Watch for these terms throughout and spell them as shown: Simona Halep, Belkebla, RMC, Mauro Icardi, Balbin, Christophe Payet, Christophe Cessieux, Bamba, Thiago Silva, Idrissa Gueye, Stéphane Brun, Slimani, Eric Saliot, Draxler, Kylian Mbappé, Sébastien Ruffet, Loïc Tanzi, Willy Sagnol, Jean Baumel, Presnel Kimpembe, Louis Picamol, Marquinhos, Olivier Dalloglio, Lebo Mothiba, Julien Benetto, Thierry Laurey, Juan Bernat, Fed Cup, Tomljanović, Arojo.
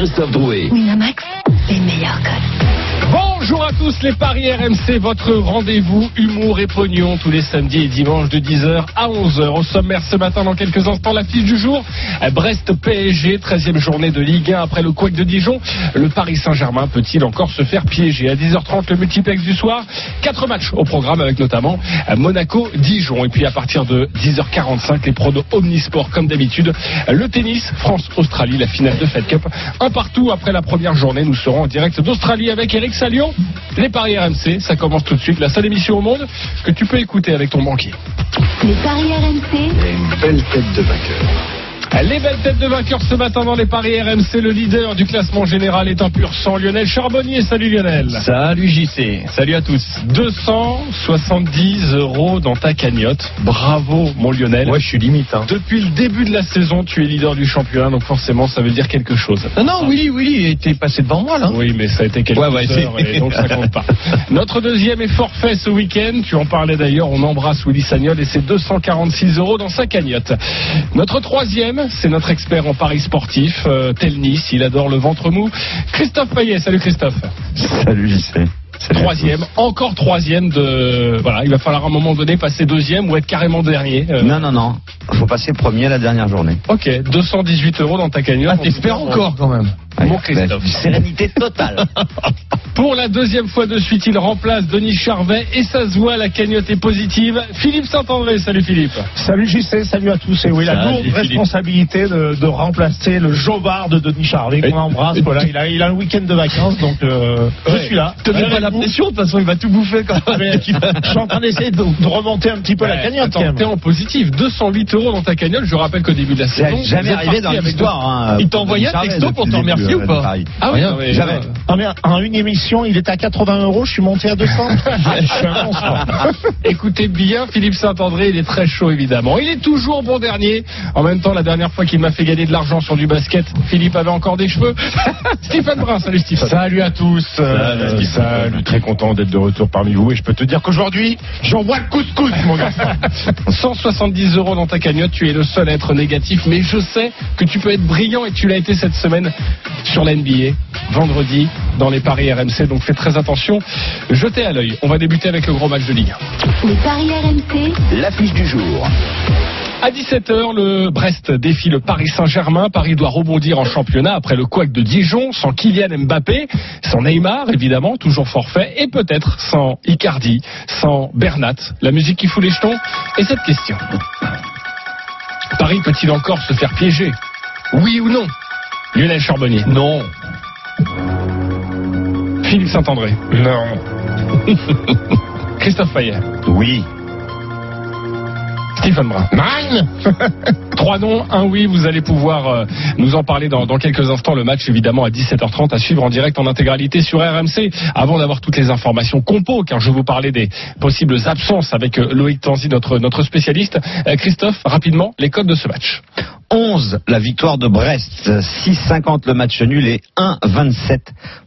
Christophe Drouet. Winamax, les meilleurs codes. Bonjour à tous, les Paris RMC, votre rendez-vous humour et pognon tous les samedis et dimanches de 10h à 11h. Au sommaire ce matin, dans quelques instants, l'affiche du jour. Brest PSG, 13e journée de Ligue 1 après le couac de Dijon. Le Paris Saint-Germain peut-il encore se faire piéger? À 10h30, le multiplex du soir. 4 matchs au programme avec notamment Monaco-Dijon. Et puis à partir de 10h45, les pronos Omnisport comme d'habitude. Le tennis, France-Australie, la finale de Fed Cup. 1 partout après la première journée. Nous serons en direct d'Australie avec Eric Saliot. Les Paris RMC, ça commence tout de suite. La seule émission au monde que tu peux écouter avec ton banquier. Les Paris RMC. Il y a une belle tête de vainqueur. Les belles têtes de vainqueurs ce matin dans les Paris RMC. Le leader du classement général est un pur sang, Lionel Charbonnier. Salut Lionel. Salut JC, salut à tous. 270 € dans ta cagnotte, bravo mon Lionel. Ouais, je suis limite hein. Depuis le début de la saison tu es leader du championnat, donc forcément ça veut dire quelque chose. Non, Willy était passé devant moi là. Oui mais ça a été quelques heures et donc ça compte pas. Notre deuxième est forfait ce week-end, tu en parlais d'ailleurs, on embrasse Willy Sagnol et ses 246 € dans sa cagnotte. Notre troisième, c'est notre expert en paris sportif, tennis, il adore le ventre mou, Christophe Payet. Salut Christophe. Salut JC. Troisième de... Voilà, il va falloir à un moment donné passer deuxième ou être carrément dernier. Non. Il faut passer premier la dernière journée. Ok, 218 € dans ta cagnotte. Ah, t'espères encore quand même. Bon Christophe. Sérénité totale. Pour la deuxième fois de suite, il remplace Denis Charvet et ça se voit, la cagnotte est positive. Philippe Saint-André, salut Philippe. Salut JC, salut à tous. Et oui, la lourde responsabilité de remplacer le jobard de Denis Charvet qu'on embrasse. Voilà, il a un week-end de vacances, donc je suis là. Te mets pas la pression, de toute façon il va tout bouffer quand même. Je suis en train d'essayer de remonter un petit peu la cagnotte. T'es en positif, 208 € dans ta cagnotte. Je rappelle qu'au début de la saison, c'est jamais arrivé dans l'histoire. Il t'envoyait un texto pour t'en remercier ou pas? Ah oui, jamais. En une émission, il était à 80 €, je suis monté à 200. Je suis un monstre. Écoutez bien, Philippe Saint-André, il est très chaud évidemment. Il est toujours bon dernier. En même temps, la dernière fois qu'il m'a fait gagner de l'argent sur du basket, Philippe avait encore des cheveux. Stéphane Brun, salut Stéphane. Salut à tous. Salut, très content d'être de retour parmi vous et je peux te dire qu'aujourd'hui, j'envoie le couscous, mon garçon. 170 € dans ta cagnotte, tu es le seul à être négatif, mais je sais que tu peux être brillant et tu l'as été cette semaine sur l'NBA, vendredi, dans les Paris RMC, donc fais très attention, jetez à l'œil. On va débuter avec le gros match de Ligue 1. Les Paris RMC, l'affiche du jour. À 17h, le Brest défie le Paris Saint-Germain. Paris doit rebondir en championnat après le couac de Dijon, sans Kylian Mbappé, sans Neymar, évidemment, toujours forfait, et peut-être sans Icardi, sans Bernat. La musique qui fout les jetons et cette question. Paris peut-il encore se faire piéger? Oui ou non? Lionel Charbonnier. Non. Philippe Saint-André. Non. Christophe Payet. Oui. Stéphane Brun. Mine. 3 noms, 1 oui, vous allez pouvoir nous en parler dans quelques instants. Le match évidemment à 17h30 à suivre en direct en intégralité sur RMC. Avant d'avoir toutes les informations compo, car je vous parlais des possibles absences avec Loïc Tanzi, notre spécialiste. Christophe, rapidement, les codes de ce match. 11, la victoire de Brest, 6,50 le match nul et 1,27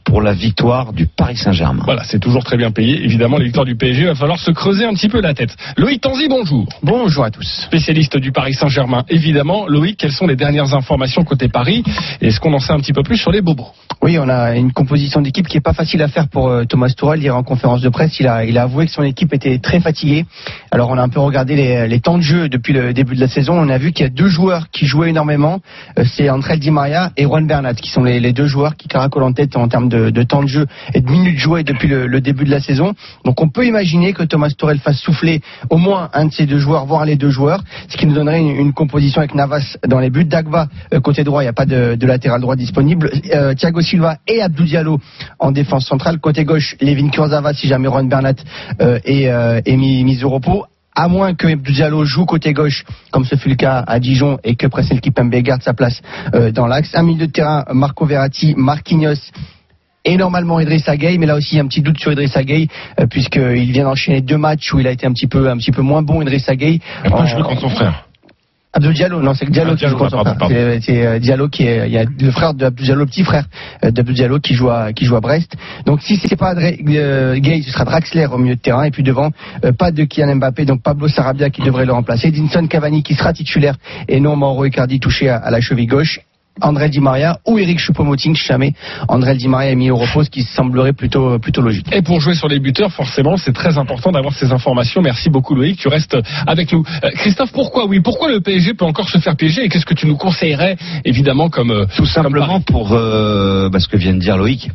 pour la victoire du Paris Saint-Germain. Voilà, c'est toujours très bien payé. Évidemment, les victoires du PSG, il va falloir se creuser un petit peu la tête. Loïc Tanzi, bonjour. Bonjour à tous. Spécialiste du Paris Saint-Germain, évidemment. Loïc, quelles sont les dernières informations côté Paris? Est-ce qu'on en sait un petit peu plus sur les bobos? Oui, on a une composition d'équipe qui n'est pas facile à faire pour Thomas Toural. Hier en conférence de presse, il a avoué que son équipe était très fatiguée. Alors, on a un peu regardé les temps de jeu depuis le début de la saison. On a vu qu'il y a 2 joueurs qui jouaient énormément, c'est Ángel Di María et Juan Bernat, qui sont les 2 joueurs qui caracolent en tête en termes de temps de jeu et de minutes jouées depuis le début de la saison. Donc on peut imaginer que Thomas Tuchel fasse souffler au moins un de ces 2 joueurs, voire les 2 joueurs, ce qui nous donnerait une composition avec Navas dans les buts, Dagba côté droit, il n'y a pas de latéral droit disponible, Thiago Silva et Abdou Diallo en défense centrale, côté gauche Layvin Kurzawa si jamais Juan Bernat est mis au repos. À moins que Abdou Diallo joue côté gauche, comme ce fut le cas à Dijon, et que Presnel Kimpembe garde sa place dans l'axe. Un milieu de terrain, Marco Verratti, Marquinhos et normalement Idrissa Gueye, mais là aussi il y a un petit doute sur Idrissa Gueye, puisqu'il vient d'enchaîner 2 matchs où il a été un petit peu moins bon, Idrissa Gueye. Il n'a pas joué contre son frère. Abdou Diallo, non, c'est Diallo qui joue contre son frère. C'est Diallo qui est, il y a le frère d'Abdou Diallo, le petit frère d'Abdou Diallo qui joue à Brest. Donc si c'est pas Gueye, ce sera Draxler au milieu de terrain et puis devant pas de Kylian Mbappé, donc Pablo Sarabia qui devrait le remplacer, Edinson Cavani qui sera titulaire et non Mauro Icardi touché à la cheville gauche. Ángel Di María ou Eric Choupo-Moting, jamais Ángel Di María est mis au repos, ce qui semblerait plutôt logique. Et pour jouer sur les buteurs, forcément, c'est très important d'avoir ces informations. Merci beaucoup Loïc, tu restes avec nous. Christophe, pourquoi le PSG peut encore se faire piéger et qu'est-ce que tu nous conseillerais, évidemment, comme... Tout simplement pour ce que vient de dire Loïc.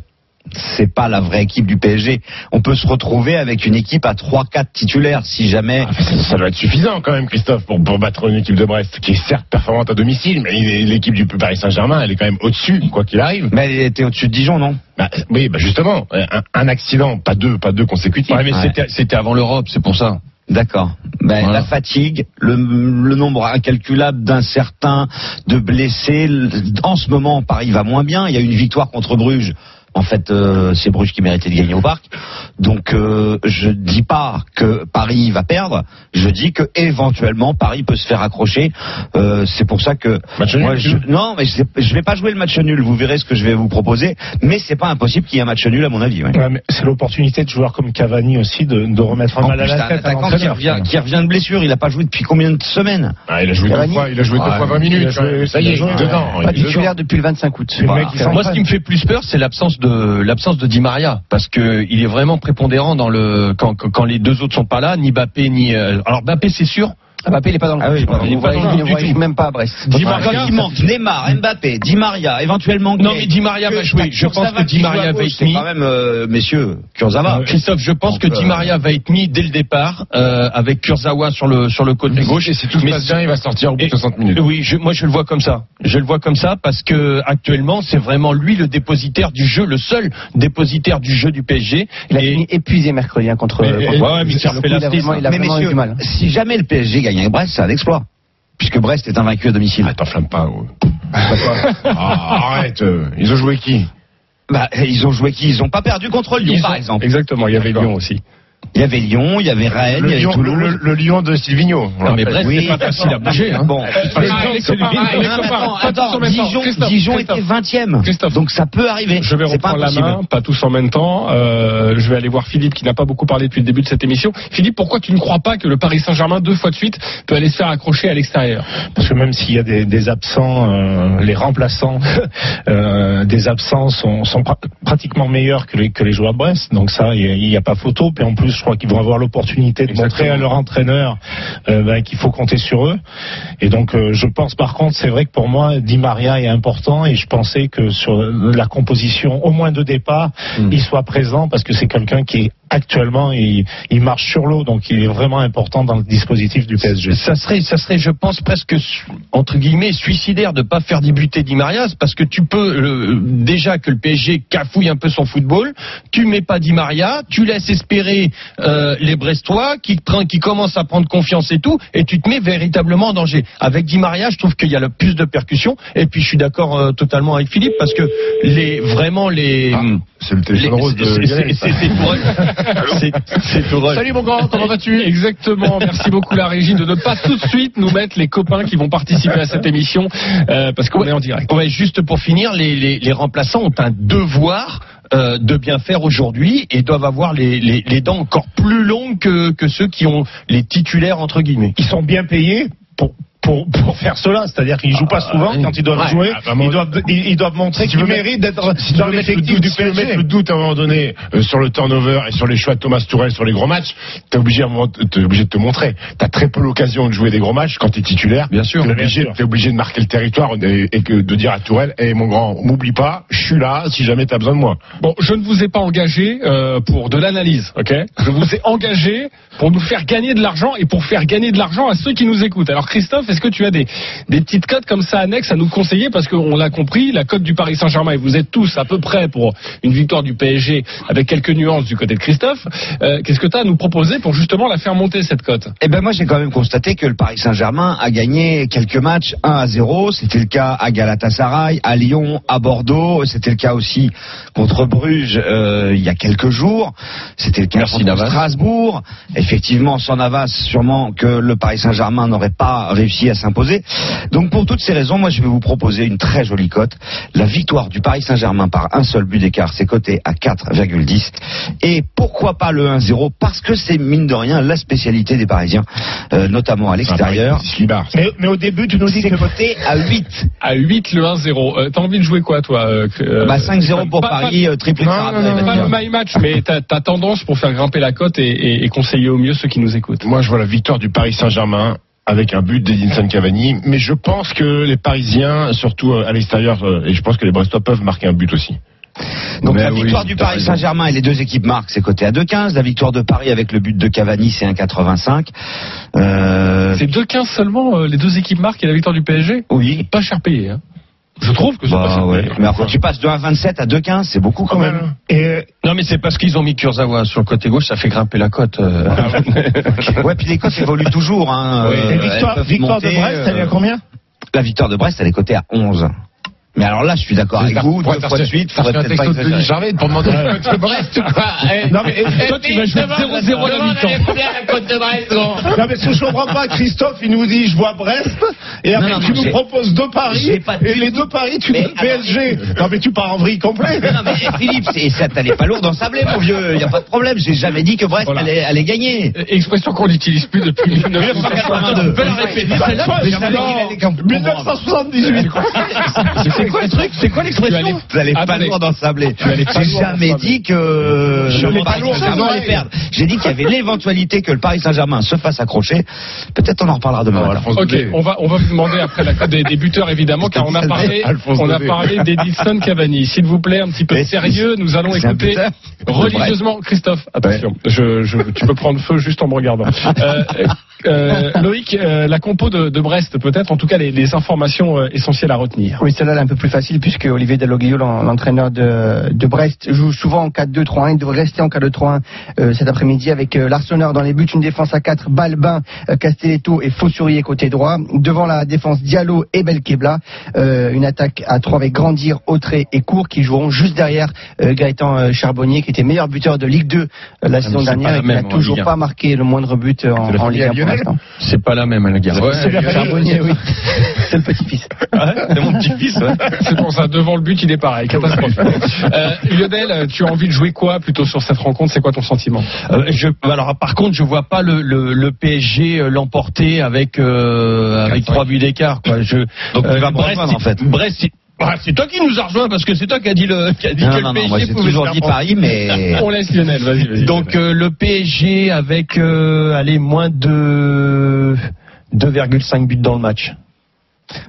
C'est pas la vraie équipe du PSG. On peut se retrouver avec une équipe à 3-4 titulaires si jamais... ça doit être suffisant quand même, Christophe, pour battre une équipe de Brest qui est certes performante à domicile, mais l'équipe du Paris Saint-Germain, elle est quand même au-dessus, quoi qu'il arrive. Mais elle était au-dessus de Dijon, non ? Oui, justement, un accident, pas deux consécutifs. Ouais, mais ouais. C'était avant l'Europe, c'est pour ça. D'accord. La fatigue, le nombre incalculable d'incertains, de blessés. En ce moment, Paris va moins bien. Il y a une victoire contre Bruges. En fait, c'est Bruges qui méritait de gagner au Parc. Donc, je dis pas que Paris va perdre. Je dis que éventuellement Paris peut se faire accrocher. C'est pour ça que je vais pas jouer le match nul. Vous verrez ce que je vais vous proposer. Mais c'est pas impossible qu'il y ait un match nul, à mon avis. Ouais. Ouais, mais c'est l'opportunité de joueurs comme Cavani aussi de remettre un mal à la tête. Un attaquant qui revient de blessure. Il a pas joué depuis combien de semaines? Il a joué deux fois. Il a joué deux fois 20 minutes. Ça y est, dedans. Pas titulaire depuis le 25 août. Moi, ce qui me fait plus peur, c'est l'absence de Di María, parce que il est vraiment prépondérant quand les deux autres sont pas là, ni Mbappé ni alors Mbappé c'est sûr. Mbappé il est pas dans le groupe. Il est pas dans le groupe, même pas à Brest. Quand il manque Neymar, Mbappé, Di María, éventuellement. Non mais Di María va jouer. Je pense que Di María va être mis. Quand même, messieurs, Kurzawa. Christophe, je pense que Di María va être mis dès le départ avec Kurzawa sur le côté gauche et c'est tout. Mais il va sortir au bout de 60 minutes. Oui, moi je le vois comme ça. Je le vois comme ça parce que actuellement c'est vraiment lui le dépositaire du jeu, le seul dépositaire du jeu du PSG. Il a fini épuisé mercredi contre. Mais messieurs, si jamais le PSG gagner Brest, c'est un exploit, puisque Brest est invaincu à domicile. Ah, t'enflamme pas, ouais. Arrête, ils ont joué qui ? Ils ont pas perdu contre Lyon, par exemple. Exactement, il y avait Lyon aussi. Il y avait Lyon, il y avait Rennes, il y avait Toulouse. Le Lyon de Silvigno. Non, mais Brest, c'est pas facile à bouger. Bon. Attends, Dijon était 20e. Donc ça peut arriver. Je vais reprendre la main, pas tous en même temps. Je vais aller voir Philippe qui n'a pas beaucoup parlé depuis le début de cette émission. Philippe, pourquoi tu ne crois pas que le Paris Saint-Germain, deux fois de suite, peut aller se faire accrocher à l'extérieur ? Parce que même s'il y a des absents, les remplaçants des absents sont pratiquement meilleurs que les joueurs de Brest. Donc ça, il n'y a pas photo. Et en plus, je crois qu'ils vont avoir l'opportunité de montrer à leur entraîneur qu'il faut compter sur eux. Et donc, je pense, par contre, c'est vrai que pour moi, Di María est important et je pensais que sur la composition, au moins de départ, il soit présent parce que c'est quelqu'un qui est actuellement, il marche sur l'eau, donc il est vraiment important dans le dispositif du PSG. Ça serait, je pense, presque entre guillemets suicidaire de pas faire débuter Di María, parce que tu peux déjà que le PSG cafouille un peu son football, tu mets pas Di María, tu laisses espérer les Brestois qui commencent à prendre confiance et tout, et tu te mets véritablement en danger. Avec Di María, je trouve qu'il y a le plus de percussions, et puis je suis d'accord totalement avec Philippe parce que c'est le téléphone rose de Lionel. C'est tout vrai. Salut mon grand, comment vas-tu ? Exactement, merci beaucoup la régie de ne pas tout de suite nous mettre les copains qui vont participer à cette émission parce qu'on est en direct. Ouais, juste pour finir, les remplaçants ont un devoir de bien faire aujourd'hui et doivent avoir les dents encore plus longues que ceux qui ont les titulaires entre guillemets. Ils sont bien payés pour faire cela, c'est-à-dire qu'ils jouent pas souvent quand ils doivent jouer, ils doivent montrer qu'ils méritent d'être dans l'effectif du PSG. Si tu veux mettre le doute à un moment donné sur le turnover et sur les choix de Thomas Toural sur les gros matchs, t'es obligé de te montrer. T'as très peu l'occasion de jouer des gros matchs quand t'es titulaire. Bien sûr. T'es obligé de marquer le territoire et de dire à Toural, hey, mon grand, m'oublie pas, je suis là si jamais t'as besoin de moi. Bon, je ne vous ai pas engagé pour de l'analyse, ok ? Je vous ai engagé pour nous faire gagner de l'argent et pour faire gagner de l'argent à ceux qui nous écoutent. Alors Christophe, est-ce que tu as des petites cotes comme ça annexes à nous conseiller ? Parce qu'on l'a compris, la cote du Paris Saint-Germain, et vous êtes tous à peu près pour une victoire du PSG avec quelques nuances du côté de Christophe. Qu'est-ce que tu as à nous proposer pour justement la faire monter, cette cote ? Eh bien moi j'ai quand même constaté que le Paris Saint-Germain a gagné quelques matchs 1-0. C'était le cas à Galatasaray, à Lyon, à Bordeaux. C'était le cas aussi contre Bruges il y a quelques jours. C'était le cas contre Strasbourg. Effectivement, sans Navas, sûrement que le Paris Saint-Germain n'aurait pas réussi réussi à s'imposer. Donc pour toutes ces raisons, moi je vais vous proposer une très jolie cote. La victoire du Paris Saint-Germain par un seul but d'écart, c'est coté à 4,10. Et pourquoi pas le 1-0, parce que c'est mine de rien la spécialité des Parisiens, notamment à l'extérieur. Mais au début, tu nous dis que coté à 8. À 8 le 1-0. T'as envie de jouer quoi toi 5-0 pour Paris, triplé de Sarabia. Pas my match, mais t'as tendance pour faire grimper la cote et conseiller au mieux ceux qui nous écoutent. Moi je vois la victoire du Paris Saint-Germain avec un but d'Edinson Cavani, mais je pense que les Parisiens, surtout à l'extérieur, et je pense que les Brestois peuvent marquer un but aussi. Donc mais la victoire du Paris Saint-Germain et les deux équipes marquent, c'est coté à 2,15. La victoire de Paris avec le but de Cavani, c'est 1,85. C'est 2,15 seulement, les deux équipes marquent et la victoire du PSG. Oui. Pas cher payé, hein. Je trouve que c'est pas cher payé. Mais après, tu passes de 1,27 à 2,15, c'est beaucoup quand même. Et... Non, mais c'est parce qu'ils ont mis Kurzawa sur le côté gauche, ça fait grimper la cote. Ouais, puis les cotes évoluent toujours, hein. Oui. Victoire de Brest, elle est à combien? La victoire de Brest, elle est cotée à 11. Mais alors là, je suis d'accord avec vous, deux fois de suite, faudrait peut-être pas exagérer. Denis Charvet pour demander la cote de Brest, quoi. Non, mais toi, tu vas jouer 0-0 à la mi-temps. Non, mais ce que je comprends pas, Christophe, il nous dit, je vois Brest, et après, tu nous proposes deux paris, et les deux paris, tu mets PSG. Non, mais tu pars en vrille complet. Non, mais Philippe, ça t'allait pas lourd dans le sablé, mon vieux. Y a pas de problème, j'ai jamais dit que Brest allait gagner. Expression qu'on n'utilise plus depuis 1982. Je 1978, quoi. C'est quoi le truc? C'est quoi l'expression? Vous allez pas lourd dans le sablé. J'ai jamais dit que le Paris Saint-Germain allait perdre. J'ai dit qu'il y avait l'éventualité que le Paris Saint-Germain se fasse accrocher. Peut-être on en reparlera demain. Voilà. Ok, on va vous demander après la cote des buteurs évidemment, car on a parlé d'Edinson Cavani. S'il vous plaît, un petit peu sérieux, nous allons écouter religieusement Christophe. Attention, tu peux prendre feu juste en me regardant. Loïc, la compo de Brest peut-être, en tout cas les informations essentielles à retenir. Oui, celle-là est un peu plus facile puisque Olivier Dalloglio, l'entraîneur de Brest, joue souvent en 4-2-3-1, il devrait rester en 4-2-3-1 cet après-midi avec l'Arseneur dans les buts, une défense à 4, Balbin, Castelletto et Fossurier côté droit, devant la défense Diallo et Belkebla, une attaque à 3 avec Grandir, Autré et Court qui joueront juste derrière Gaëtan Charbonnier qui était meilleur buteur de Ligue 2 la saison dernière et qui n'a toujours pas marqué le moindre but en Ligue 1. C'est pas la même, le gars. Ouais, c'est Charbonnier, oui. C'est le petit-fils. Ah ouais, c'est mon petit-fils, ouais. C'est pour ça, devant le but, il est pareil. Catastrophe. Lionel, tu as envie de jouer quoi plutôt sur cette rencontre? C'est quoi ton sentiment? Alors, par contre, je vois pas le PSG l'emporter avec 3 buts d'écart, quoi. Donc, tu vas Brest, en fait. Brest, c'est toi qui nous a rejoint parce que c'est toi qui a dit que le PSG pouvait. J'ai toujours dit Paris, mais on laisse Lionel. Vas-y. Donc le PSG avec moins de 2,5 buts dans le match.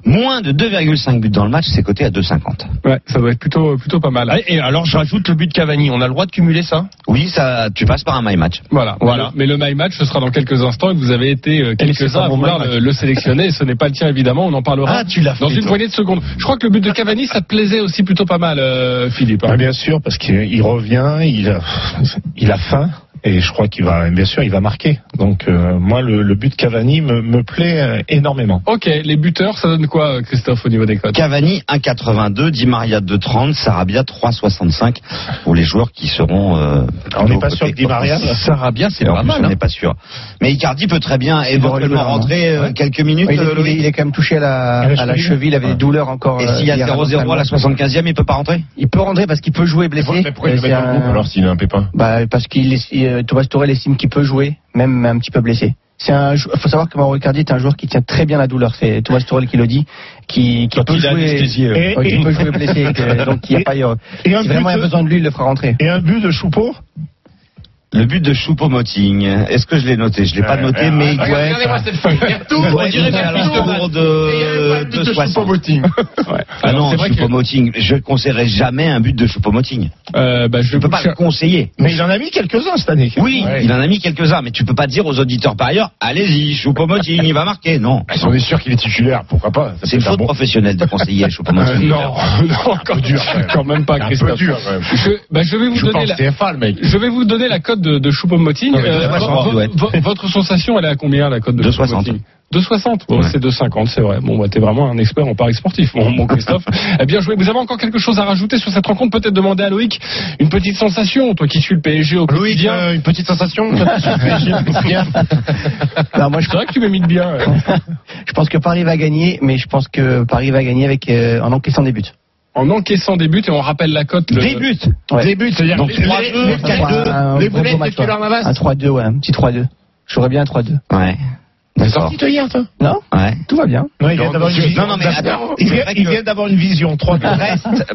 Moins de 2,5 buts dans le match, c'est coté à 2,50. Ouais, ça doit être plutôt pas mal. Et alors, je rajoute le but de Cavani. On a le droit de cumuler ça? Oui, ça, tu passes par un my match. Voilà. Mais le my match, ce sera dans quelques instants. Vous avez été quelques-uns à vouloir le sélectionner. Ce n'est pas le tien, évidemment. On en parlera. Ah, tu l'as fait. Dans une poignée de secondes. Je crois que le but de Cavani, ça te plaisait aussi plutôt pas mal, Philippe. Hein. Bien sûr, parce qu'il revient, il a faim. Et je crois qu'il va, bien sûr, il va marquer. Donc, moi, le but de Cavani me plaît énormément. Ok, les buteurs, ça donne quoi, Christophe, au niveau des cotes? Cavani, 1,82, Di María, 2,30, Sarabia, 3,65 pour les joueurs qui seront... on n'est pas sûr que Di María... Sarabia, c'est pas mal, on n'est pas sûr. Mais Icardi peut très bien éventuellement rentrer quelques minutes. Ouais, il est quand même touché à la cheville, il avait des douleurs encore. Et s'il y a 0-0 à la 75e, il peut pas rentrer? Il peut rentrer parce qu'il peut jouer blessé. Pourquoi il le met dans le groupe alors s'il a un pépin? Parce qu'il est... Thomas Toural estime qu'il peut jouer, même un petit peu blessé. Faut savoir que Mauro Icardi est un joueur qui tient très bien la douleur. C'est Thomas Toural qui le dit, qui peut jouer blessé. Donc il n'y a pas. Si vraiment il y a besoin de lui, il le fera rentrer. Et un but de Choupo? Le but de Choupo-Moting, est-ce que je l'ai noté? Je l'ai pas noté, mais regardez-moi cette feuille. On dirait bien le tour de Choupo-Moting. Ouais. Ah non, Choupo-Moting, je ne conseillerais jamais un but de Choupo-Moting. Je ne peux pas le conseiller. Mais il en a mis quelques-uns cette année. Oui, il en a mis quelques-uns, mais tu peux pas dire aux auditeurs par ailleurs, allez-y, Choupo-Moting, il va marquer. Non. Si on est sûr qu'il est titulaire, pourquoi pas? C'est une faute professionnelle de conseiller Choupo-Moting. Non, encore dur. Quand même pas, Christophe. Je vais vous donner la cote cote de Choupo-Moting. Votre sensation, elle est à combien la cote de Choupo-Moting? 2,60. Bon, ouais. C'est 2,50, c'est vrai. Bon, bah, t'es vraiment un expert en paris sportif, mon Christophe. Bien joué. Vous avez encore quelque chose à rajouter sur cette rencontre? Peut-être demander à Loïc une petite sensation, toi qui suis le PSG au quotidien. Loïc, une petite sensation, toi qui suis le PSG au quotidien. Non, moi, c'est vrai que tu m'as mis de bien. Je pense que Paris va gagner, mais je pense que Paris va gagner avec, en encaissant des buts. En encaissant des buts, et on rappelle la cote. Des buts, ouais. Des buts, c'est-à-dire les 3-2, les boulettes de Kylian Mbappé. Un 3-2, ouais, un petit 3-2. J'aurais bien un 3-2. Ouais. T'es sorti toi hier, toi? Non. Ouais. Tout va bien. Ouais, il vient d'avoir une vision. 3-2.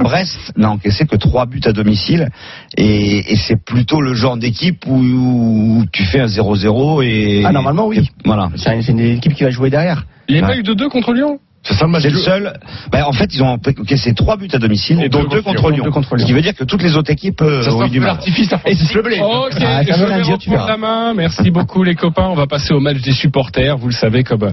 Brest n'a encaissé que 3 buts à domicile. Et c'est plutôt le genre d'équipe où tu fais un 0-0 et... Ah, normalement, oui. Voilà. C'est une équipe qui va jouer derrière. Il n'y a pas eu de 2 contre Lyon? C'est le seul. Bah, en fait, ils ont encaissé 3 buts à domicile, et donc 2 contre Lyon. Ce qui veut dire que toutes les autres équipes ont eu du mal. L'artifice à Francis Leblay. Ok, je vais reprendre la main. Merci beaucoup, les copains. On va passer au match des supporters. Vous le savez, comme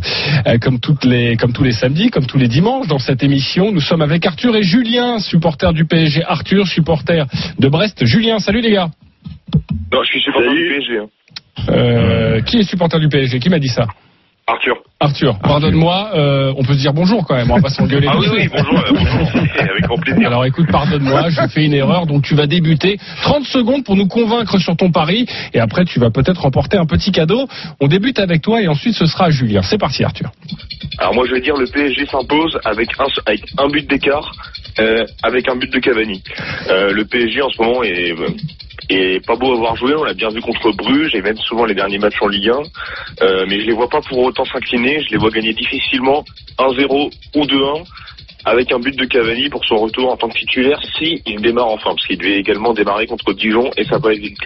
tous les samedis, comme tous les dimanches dans cette émission. Nous sommes avec Arthur et Julien, supporters du PSG. Arthur, supporter de Brest. Julien, salut les gars. Non, je suis supporter du PSG. Qui est supporter du PSG? Qui m'a dit ça? Arthur, pardonne-moi, on peut se dire bonjour quand même, on va pas s'engueuler. Ah oui, bonjour, avec grand plaisir. Alors écoute, pardonne-moi, j'ai fait une erreur, donc tu vas débuter 30 secondes pour nous convaincre sur ton pari, et après tu vas peut-être remporter un petit cadeau. On débute avec toi et ensuite ce sera Julien. C'est parti Arthur. Alors moi je vais dire le PSG s'impose avec un but d'écart, avec un but de Cavani. Le PSG en ce moment est... Et pas beau avoir joué, on l'a bien vu contre Bruges et même souvent les derniers matchs en Ligue 1. Mais je les vois pas pour autant s'incliner, je les vois gagner difficilement 1-0 ou 2-1 avec un but de Cavani pour son retour en tant que titulaire si il démarre enfin, parce qu'il devait également démarrer contre Dijon et ça va être vite.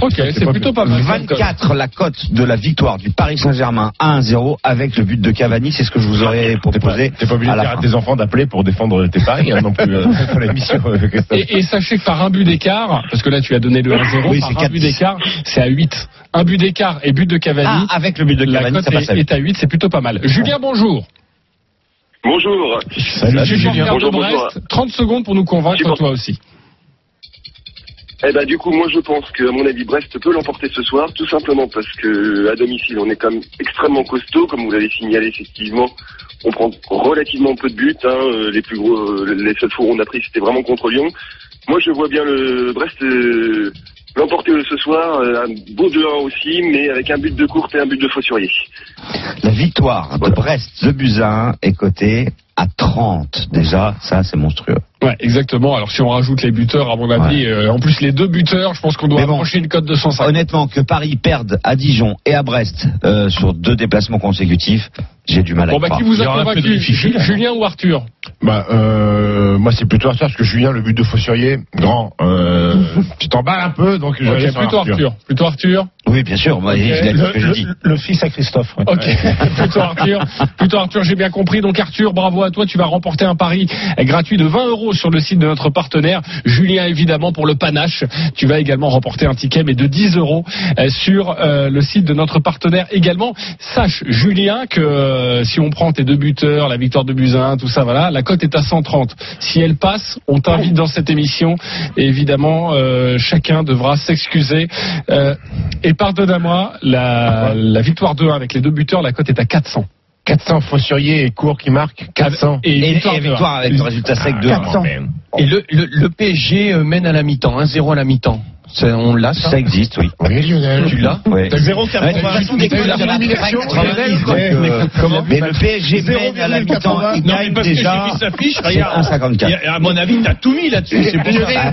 Ok, c'est plutôt pas mal. 24 la cote de la victoire du Paris Saint-Germain à 1-0 avec le but de Cavani, c'est ce que je vous aurais proposé. T'es pas obligé de dire à tes enfants d'appeler pour défendre tes paris non plus pour l'émission. Et sachez que par un but d'écart, parce que là tu as donné le 1-0, oui, par un but d'écart, c'est à 8. Un but d'écart et but de Cavani. Ah, avec le but de Cavani, ça passe à 8. Est à 8, c'est plutôt pas mal. Julien, bonjour. Bonjour. Salut, Julien. Bonjour, de Brest, bonjour. 30 secondes pour nous convaincre, toi aussi. Eh ben, du coup, moi, je pense que, à mon avis, Brest peut l'emporter ce soir, tout simplement parce que, à domicile, on est quand même extrêmement costaud, comme vous l'avez signalé, effectivement. On prend relativement peu de buts, hein. Les seuls fours qu'on a pris, c'était vraiment contre Lyon. Moi, je vois bien le Brest l'emporter ce soir, un beau 2-1 aussi, mais avec un but de Courte et un but de Fossurier. La victoire de Brest, de Buzyn, est cotée à 30. Déjà, ça, c'est monstrueux. Ouais, exactement. Alors, si on rajoute les buteurs, à mon avis, en plus les 2 buteurs, je pense qu'on doit approcher une cote de 105. Honnêtement, que Paris perde à Dijon et à Brest sur 2 déplacements consécutifs, j'ai du mal à croire. Bon, bah, qui vous a convaincu, Julien ou Arthur? Bah, moi, c'est plutôt Arthur, parce que Julien, le but de Fossurier, grand, tu t'emballes un peu, donc je vais plutôt Arthur. Plutôt Arthur? Oui, bien sûr. Moi, le fils à Christophe. Ouais. Ok. Plutôt Arthur. Plutôt Arthur, j'ai bien compris. Donc, Arthur, bravo à toi. Tu vas remporter un pari gratuit de 20 € sur le site de notre partenaire. Julien, évidemment, pour le panache. Tu vas également remporter un ticket, mais de 10 € sur le site de notre partenaire également. Sache, Julien, que si on prend tes 2 buteurs, la victoire de Buzyn, tout ça, voilà, la cote est à 130. Si elle passe, on t'invite dans cette émission. Et évidemment, chacun devra s'excuser. Et pardonnez-moi, la victoire 2-1 avec les 2 buteurs, la cote est à 400. 400, Fossurier et Court qui marquent 400. Et victoire avec le résultat sec 2-1. 400. Et le PSG mène à la mi-temps, 1-0 à la mi-temps. On l'a, ça existe, oui. Tu l'as? Oui. 0,80. Mais le PSG mène à la mi-temps. Non, mais parce que j'ai vu sa fiche, regarde. 1,54. À mon avis, t'as tout mis là-dessus. C'est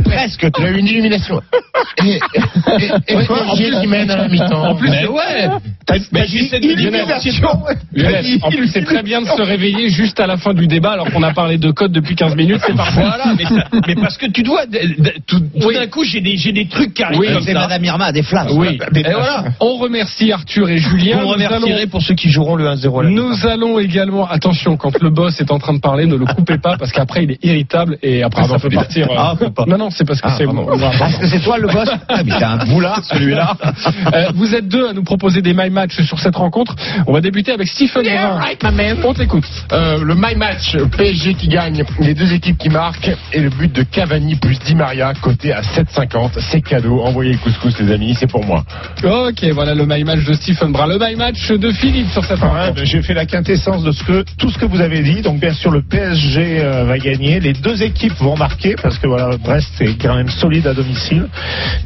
presque. Tu as eu une illumination. Et quoi, en plus, il mène à la mi-temps. En plus, ouais. Mais juste cette illumination. En plus, c'est très bien de se réveiller juste à la fin du débat, alors qu'on a parlé de code depuis 15 minutes. C'est parfait. Voilà, mais parce que tu dois. Tout d'un coup, j'ai des trucs. Oui, c'est Madame Irma a des flammes. Oui. Et voilà. On remercie Arthur et Julien. On remercierait pour ceux qui joueront le 1-0. Nous allons également, attention, quand le boss est en train de parler, ne le coupez pas parce qu'après il est irritable et après ça peut partir. Ah, faut pas. Non, c'est parce que c'est moi. Parce que c'est toi le boss. Ah, mais t'as un boulard celui-là. Vous êtes 2 à nous proposer des mailles My Match sur cette rencontre. On va débuter avec Stephen Brun. On t'écoute. Le My Match, PSG qui gagne, les deux équipes qui marquent et le but de Cavani plus Di María coté à 7,50. C'est cadeau. Envoyez le couscous, les amis, c'est pour moi. Ok, voilà le My Match de Stephen Brun. Le My Match de Philippe sur cette rencontre. J'ai fait la quintessence de tout ce que vous avez dit. Donc, bien sûr, le PSG va gagner. Les deux équipes vont marquer parce que voilà, Brest est quand même solide à domicile.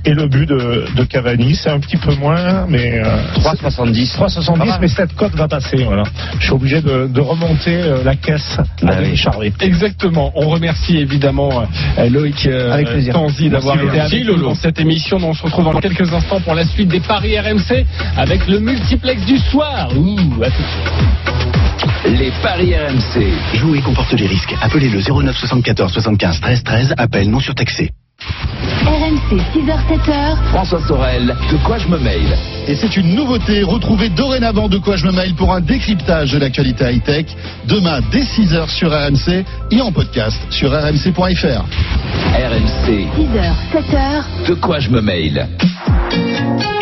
Et le but de Cavani, c'est un petit peu moins, mais 3,70, mais cette cote va passer. Voilà. Je suis obligé de remonter la caisse à Denis Charvet. Exactement. On remercie évidemment Loïc Tanzi d'avoir été avec nous dans cette émission. On se retrouve dans quelques instants pour la suite des paris RMC avec le multiplex du soir. À tout de suite. Les paris RMC. Jouer comporte les risques. Appelez le 09 74 75 13 13. Appel non surtaxé. RMC 6h-7h, François Sorel, De quoi je me mail. Et c'est une nouveauté, retrouvez dorénavant De quoi je me mail pour un décryptage de l'actualité high-tech, demain dès 6h sur RMC et en podcast sur rmc.fr. RMC 6h-7h, De quoi je me mail.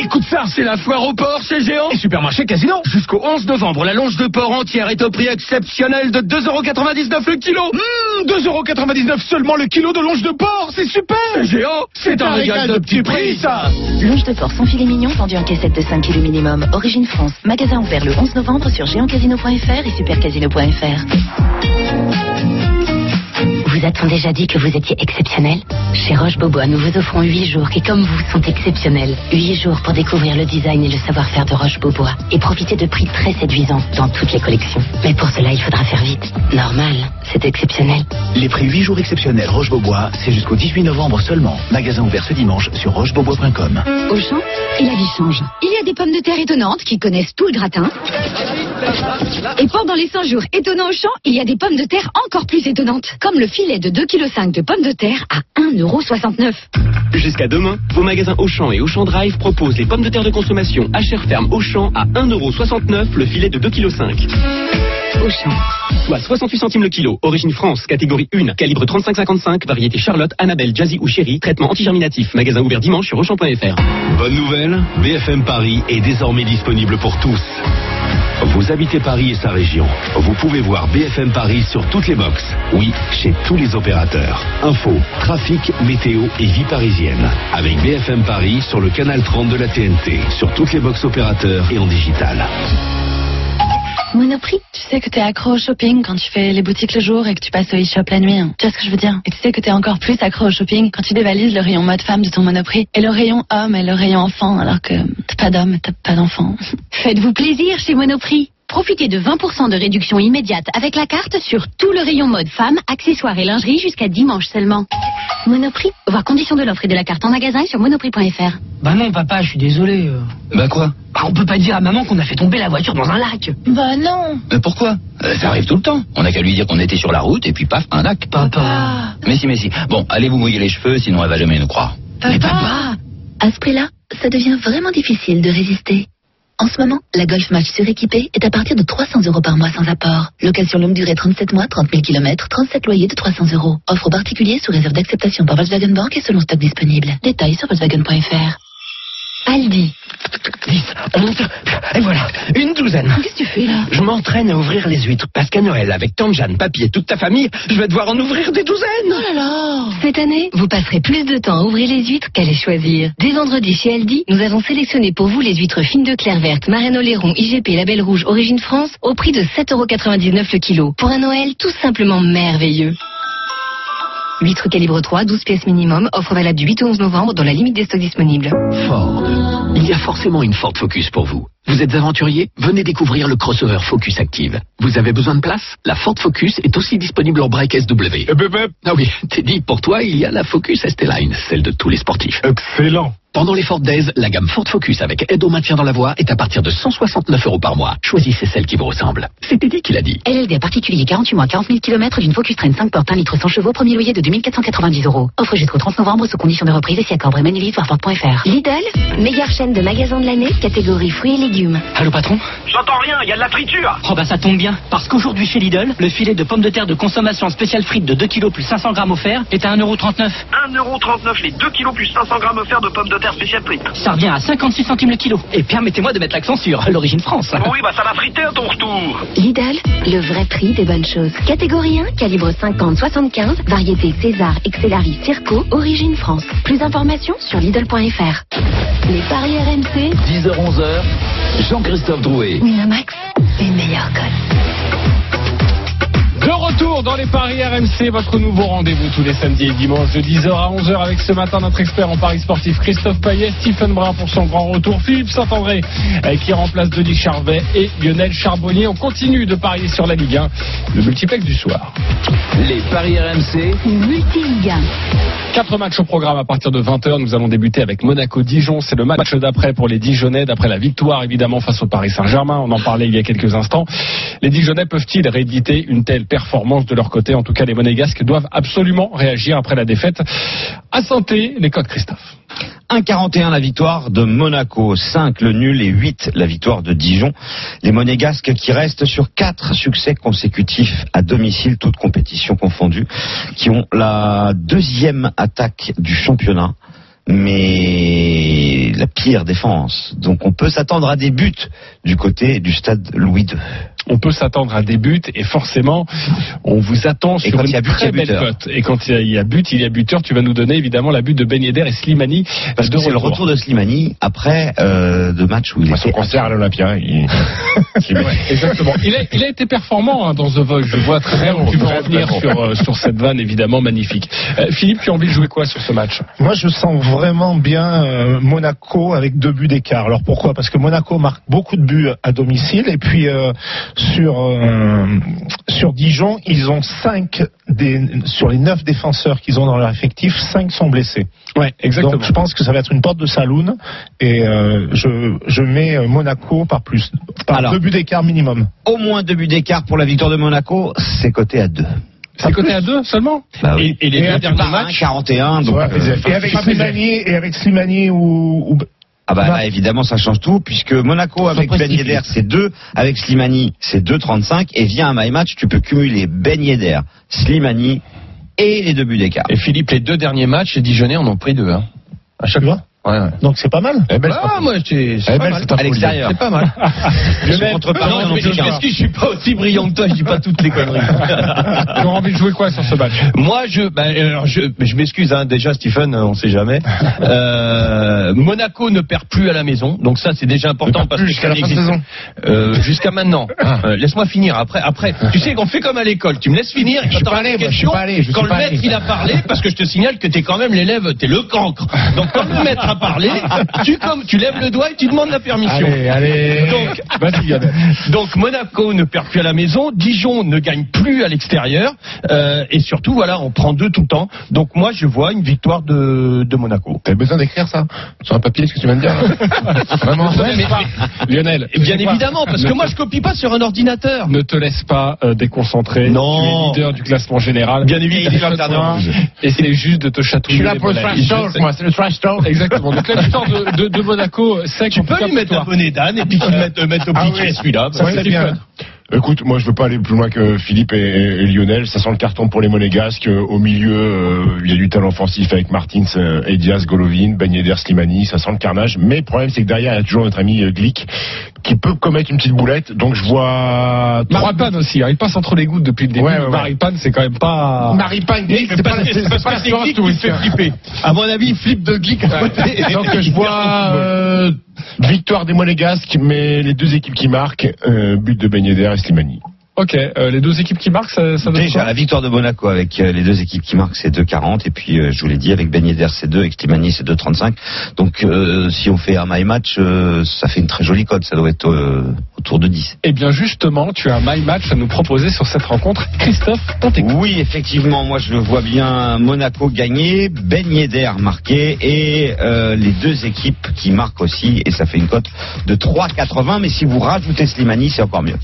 Écoute ça, c'est la foire au porc, c'est géant. Et supermarché Casino. Jusqu'au 11 novembre, la longe de porc entière est au prix exceptionnel de 2,99€ le kilo. 2,99€ seulement le kilo de longe de porc, c'est super. C'est géant, c'est un régal de petit prix, ça. Longe de porc sans filet mignon, vendue en cassette de 5 kg minimum. Origine France. Magasin ouvert le 11 novembre sur géantcasino.fr et supercasino.fr. Vous a-t-on déjà dit que vous étiez exceptionnel ? Chez Roche-Beaubois, nous vous offrons 8 jours qui, comme vous, sont exceptionnels. 8 jours pour découvrir le design et le savoir-faire de Roche-Beaubois et profiter de prix très séduisants dans toutes les collections. Mais pour cela, il faudra faire vite. Normal, c'est exceptionnel. Les prix 8 jours exceptionnels Roche-Beaubois, c'est jusqu'au 18 novembre seulement. Magasin ouvert ce dimanche sur rochebeaubois.com. Au champ, la vie change. Il y a des pommes de terre étonnantes qui connaissent tout le gratin. Et pendant les 100 jours étonnants au champ, il y a des pommes de terre encore plus étonnantes, comme le filet de 2,5 kg de pommes de terre à 1,69€. Jusqu'à demain, vos magasins Auchan et Auchan Drive proposent les pommes de terre de consommation à chair ferme Auchan à 1,69€ le filet de 2,5 kg. Auchan. Soit 68 centimes le kilo, origine France, catégorie 1, calibre 35-55, variété Charlotte, Annabelle, Jazzy ou Chérie, traitement antigerminatif, magasin ouvert dimanche sur Auchan.fr. Bonne nouvelle, BFM Paris est désormais disponible pour tous. Vous habitez Paris et sa région. Vous pouvez voir BFM Paris sur toutes les box. Oui, chez tous les opérateurs. Info, trafic, météo et vie parisienne. Avec BFM Paris sur le canal 30 de la TNT. Sur toutes les box opérateurs et en digital. Monoprix. Tu sais que t'es accro au shopping quand tu fais les boutiques le jour et que tu passes au e-shop la nuit. Tu vois ce que je veux dire ? Et tu sais que t'es encore plus accro au shopping quand tu dévalises le rayon mode femme de ton Monoprix et le rayon homme et le rayon enfant alors que t'as pas d'homme, t'as pas d'enfant. Faites-vous plaisir chez Monoprix. Profitez de 20% de réduction immédiate avec la carte sur tout le rayon mode femme, accessoires et lingerie jusqu'à dimanche seulement. Monoprix. Voir conditions de l'offre et de la carte en magasin et sur monoprix.fr. Bah non papa, je suis désolé. Bah quoi ? Bah on peut pas dire à maman qu'on a fait tomber la voiture dans un lac. Bah non. Mais pourquoi ? Ça arrive tout le temps. On a qu'à lui dire qu'on était sur la route et puis paf, un lac. Papa. Mais si. Bon, allez vous mouiller les cheveux, sinon elle va jamais nous croire. Papa. Mais papa. À ce prix-là, ça devient vraiment difficile de résister. En ce moment, la Golf Match suréquipée est à partir de 300€ par mois sans apport. Location longue durée 37 mois, 30 000 km, 37 loyers de 300€. Offre aux particuliers sous réserve d'acceptation par Volkswagen Bank et selon stock disponible. Détails sur Volkswagen.fr. Aldi. 10, 11, et voilà, une douzaine. Qu'est-ce que tu fais là ? Je m'entraîne à ouvrir les huîtres parce qu'à Noël, avec Tomjan, papy et toute ta famille, je vais devoir en ouvrir des douzaines. Oh là là ! Cette année, vous passerez plus de temps à ouvrir les huîtres qu'à les choisir. Dès vendredi chez Aldi, nous avons sélectionné pour vous les huîtres fines de Claire Verte, Marraine Oléron, IGP, Label Rouge, Origine France, au prix de 7,99€ le kilo. Pour un Noël tout simplement merveilleux. Huîtres calibre 3, 12 pièces minimum, offre valable du 8 au 11 novembre dans la limite des stocks disponibles. Ford. Il y a forcément une Ford Focus pour vous. Vous êtes aventurier ? Venez découvrir le crossover Focus Active. Vous avez besoin de place ? La Ford Focus est aussi disponible en break SW. Ah oui, t'es dit, pour toi, il y a la Focus ST-Line, celle de tous les sportifs. Excellent. Pendant les Ford Days, la gamme Ford Focus avec aide au maintien dans la voie est à partir de 169€ par mois. Choisissez celle qui vous ressemble. C'est Teddy qui l'a dit. LLD à particulier 48 mois, 40 000 km d'une Focus Train 5 portes, 1 litre 100 chevaux, premier loyer de 2 490€. Offre jusqu'au 30 novembre sous conditions de reprise et si accord Bremen-Lévis voir Ford.fr. Lidl, meilleure chaîne de magasins de l'année, catégorie fruits et légumes. Allô patron ? J'entends rien, il y a de la friture. Oh bah ça tombe bien, parce qu'aujourd'hui chez Lidl, le filet de pommes de terre de consommation spéciale frites de 2 kg plus 500 g offerts est à 1,39€. 1,39€ les 2 kg plus 500 g offerts de pommes de terre. commentaire spécial tweet. Ça revient à 56 centimes le kilo. Et permettez-moi de mettre l'accent sur l'origine France. Oui, bah ça va friter à ton retour. Lidl, le vrai prix des bonnes choses. Catégorie 1, calibre 50-75, variété César, Excelari, Circo, origine France. Plus d'informations sur Lidl.fr. Les paris RMC, 10h-11h, Jean-Christophe Drouet. Winamax, les meilleurs codes. De retour dans les paris RMC, votre nouveau rendez-vous tous les samedis et dimanches de 10h à 11h avec ce matin notre expert en paris sportif Christophe Payet, Stéphane Brun pour son grand retour, Philippe Saint-André qui remplace Denis Charvet et Lionel Charbonnier. On continue de parier sur la Ligue 1, le multiplex du soir. Les paris RMC, multi-Ligue 1. 4 matchs au programme à partir de 20h. Nous allons débuter avec Monaco-Dijon. C'est le match d'après pour les Dijonais, d'après la victoire évidemment face au Paris Saint-Germain. On en parlait il y a quelques instants. Les Dijonais peuvent-ils rééditer une telle performance de leur côté? En tout cas, les Monégasques doivent absolument réagir après la défaite. À santé, les codes Christophe. 1,41 la victoire de Monaco, 5 le nul et 8 la victoire de Dijon. Les Monégasques qui restent sur 4 succès consécutifs à domicile, toutes compétitions confondues, qui ont la deuxième attaque du championnat, mais la pire défense. Donc on peut s'attendre à des buts du côté du stade Louis II. On peut s'attendre à des buts et forcément on vous attend sur une très belle cote. Et quand il y a but, il y a buteur. Tu vas nous donner évidemment la butte de Ben Yedder et Slimani. Parce que c'est le retour de Slimani après deux matchs où il était... Son concert à l'Olympia. Exactement. Il a été performant dans The Voice. Je vois très bien où tu veux revenir sur cette vanne évidemment magnifique. Philippe, tu as envie de jouer quoi sur ce match? Moi je sens vraiment bien Monaco avec 2 buts d'écart. Alors pourquoi? Parce que Monaco marque beaucoup de buts à domicile et puis... Sur Dijon, ils ont 5 sur les 9 défenseurs qu'ils ont dans leur effectif, 5 sont blessés. Ouais, exactement. Donc je pense que ça va être une porte de saloon et je mets Monaco par plus. Alors, 2 buts d'écart minimum. Au moins 2 buts d'écart pour la victoire de Monaco, c'est coté à 2. C'est coté à 2 seulement. Bah oui. Et les deux derniers matchs, 41. Donc, et avec Slimani ou... Ah bah là, évidemment, ça change tout, puisque Monaco avec Ben Yedder, c'est 2, avec Slimani, c'est 2,35, et via un my match, tu peux cumuler Ben Yedder, Slimani et les 2 buts d'écart. Et Philippe, les 2 derniers matchs, les Dijonais en ont pris 2, hein. À chaque fois. Ouais. Donc c'est pas mal. C'est pas mal. À l'extérieur. C'est pas mal. Je suis pas aussi brillant que toi, je dis pas toutes les conneries. Tu as envie de jouer quoi sur ce match? Moi je m'excuse déjà Stephen, on sait jamais. Monaco ne perd plus à la maison, donc ça c'est déjà important parce que jusqu'à la fin de saison. Jusqu'à maintenant. Laisse-moi finir après. Tu sais qu'on fait comme à l'école, tu me laisses finir je suis pas allé, question, je suis pas allé, je quand suis pas le maître allé. Il a parlé parce que je te signale que t'es quand même l'élève, t'es le cancre. Donc quand le maître à parler, tu lèves le doigt et tu demandes la permission. Allez. Donc Monaco ne perd plus à la maison, Dijon ne gagne plus à l'extérieur, et surtout voilà, on prend 2 tout le temps. Donc moi je vois une victoire de Monaco. T'avais besoin d'écrire ça sur un papier, ce que tu viens de dire. Vraiment. Mais, Lionel. Bien évidemment, parce que moi je copie pas sur un ordinateur. Ne te laisse pas déconcentrer. Non. Tu es leader du classement général. Bien évidemment. Et c'est juste de te chatouiller. Je suis là pour le trash talk, moi. C'est le trash talk. Exactement. Donc la victoire de Monaco, c'est que tu peux lui mettre un bonnet d'âne et puis qu'il mette au piquet celui-là. Ça serait bien. Écoute, moi je veux pas aller plus loin que Philippe et Lionel. Ça sent le carton pour les Monégasques. Au milieu, il y a du talent offensif avec Martins, Edias, Golovin, Ben Yedder, Slimani. Ça sent le carnage. Mais le problème, c'est que derrière, il y a toujours notre ami Glik qui peut commettre une petite boulette. Donc je vois. Maripane aussi. Hein. Il passe entre les gouttes depuis le début. Ouais. Maripane, c'est quand même pas. Maripane, Glik, c'est pas Glik qui fait flipper. À mon avis, il flippe de Glik. Donc je vois. Victoire des Monégasques, mais les 2 équipes qui marquent, but de Ben Yedder et Slimani. Ok, les 2 équipes qui marquent, ça donne déjà, la victoire de Monaco avec les 2 équipes qui marquent, c'est 2,40. Et puis, je vous l'ai dit, avec Ben Yedder, c'est 2, avec Slimani, c'est 2,35. Donc, si on fait un my match, ça fait une très jolie cote. Ça doit être autour de 10. Eh bien, justement, tu as un my match à nous proposer sur cette rencontre. Christophe, on t'écoute. Oui, effectivement, moi, je le vois bien. Monaco gagné, Ben Yedder marqué et les 2 équipes qui marquent aussi. Et ça fait une cote de 3,80. Mais si vous rajoutez Slimani, c'est encore mieux.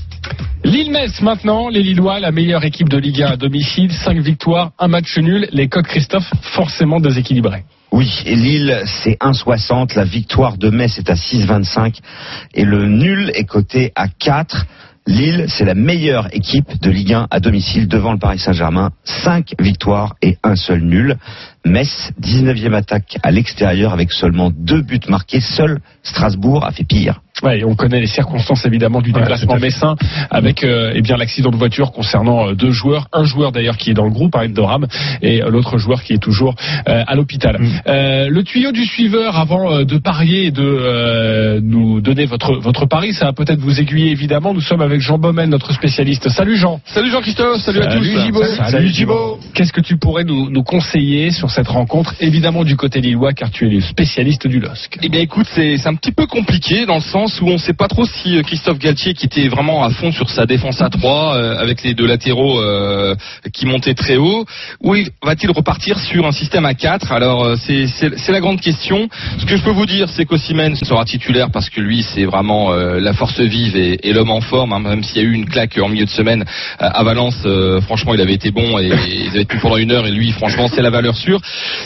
Lille-Metz maintenant, les Lillois, la meilleure équipe de Ligue 1 à domicile, 5 victoires, 1 match nul, les codes Christophe forcément déséquilibrés. Oui, et Lille c'est 1,60, la victoire de Metz est à 6,25 et le nul est coté à 4. Lille, c'est la meilleure équipe de Ligue 1 à domicile devant le Paris Saint-Germain. 5 victoires et un seul nul. Metz, 19e attaque à l'extérieur avec seulement 2 buts marqués. Seul Strasbourg a fait pire. Ouais, on connaît les circonstances évidemment du déplacement messin avec l'accident de voiture concernant 2 joueurs, un joueur d'ailleurs qui est dans le groupe, Arem Doram, et l'autre joueur qui est toujours à l'hôpital. Le tuyau du suiveur avant de parier et de nous donner votre pari, ça va peut-être vous aiguiller évidemment. Nous sommes avec Jean Baumel, notre spécialiste. Salut Jean. Salut Jean-Christophe, salut à tous. Salut Gibo. Qu'est-ce que tu pourrais nous conseiller sur cette rencontre, évidemment du côté lillois car tu es le spécialiste du LOSC? Eh bien écoute, c'est un petit peu compliqué dans le sens où on ne sait pas trop si Christophe Galtier, qui était vraiment à fond sur sa défense à 3 avec les deux latéraux qui montaient très haut, où va-t-il repartir sur un système à 4? Alors c'est la grande question. Ce que je peux vous dire, c'est qu'Osimhen sera titulaire parce que lui c'est vraiment la force vive et l'homme en forme, hein, même s'il y a eu une claque en milieu de semaine à Valence. Franchement il avait été bon et ils avaient tenu pendant une heure et lui franchement c'est la valeur sûre.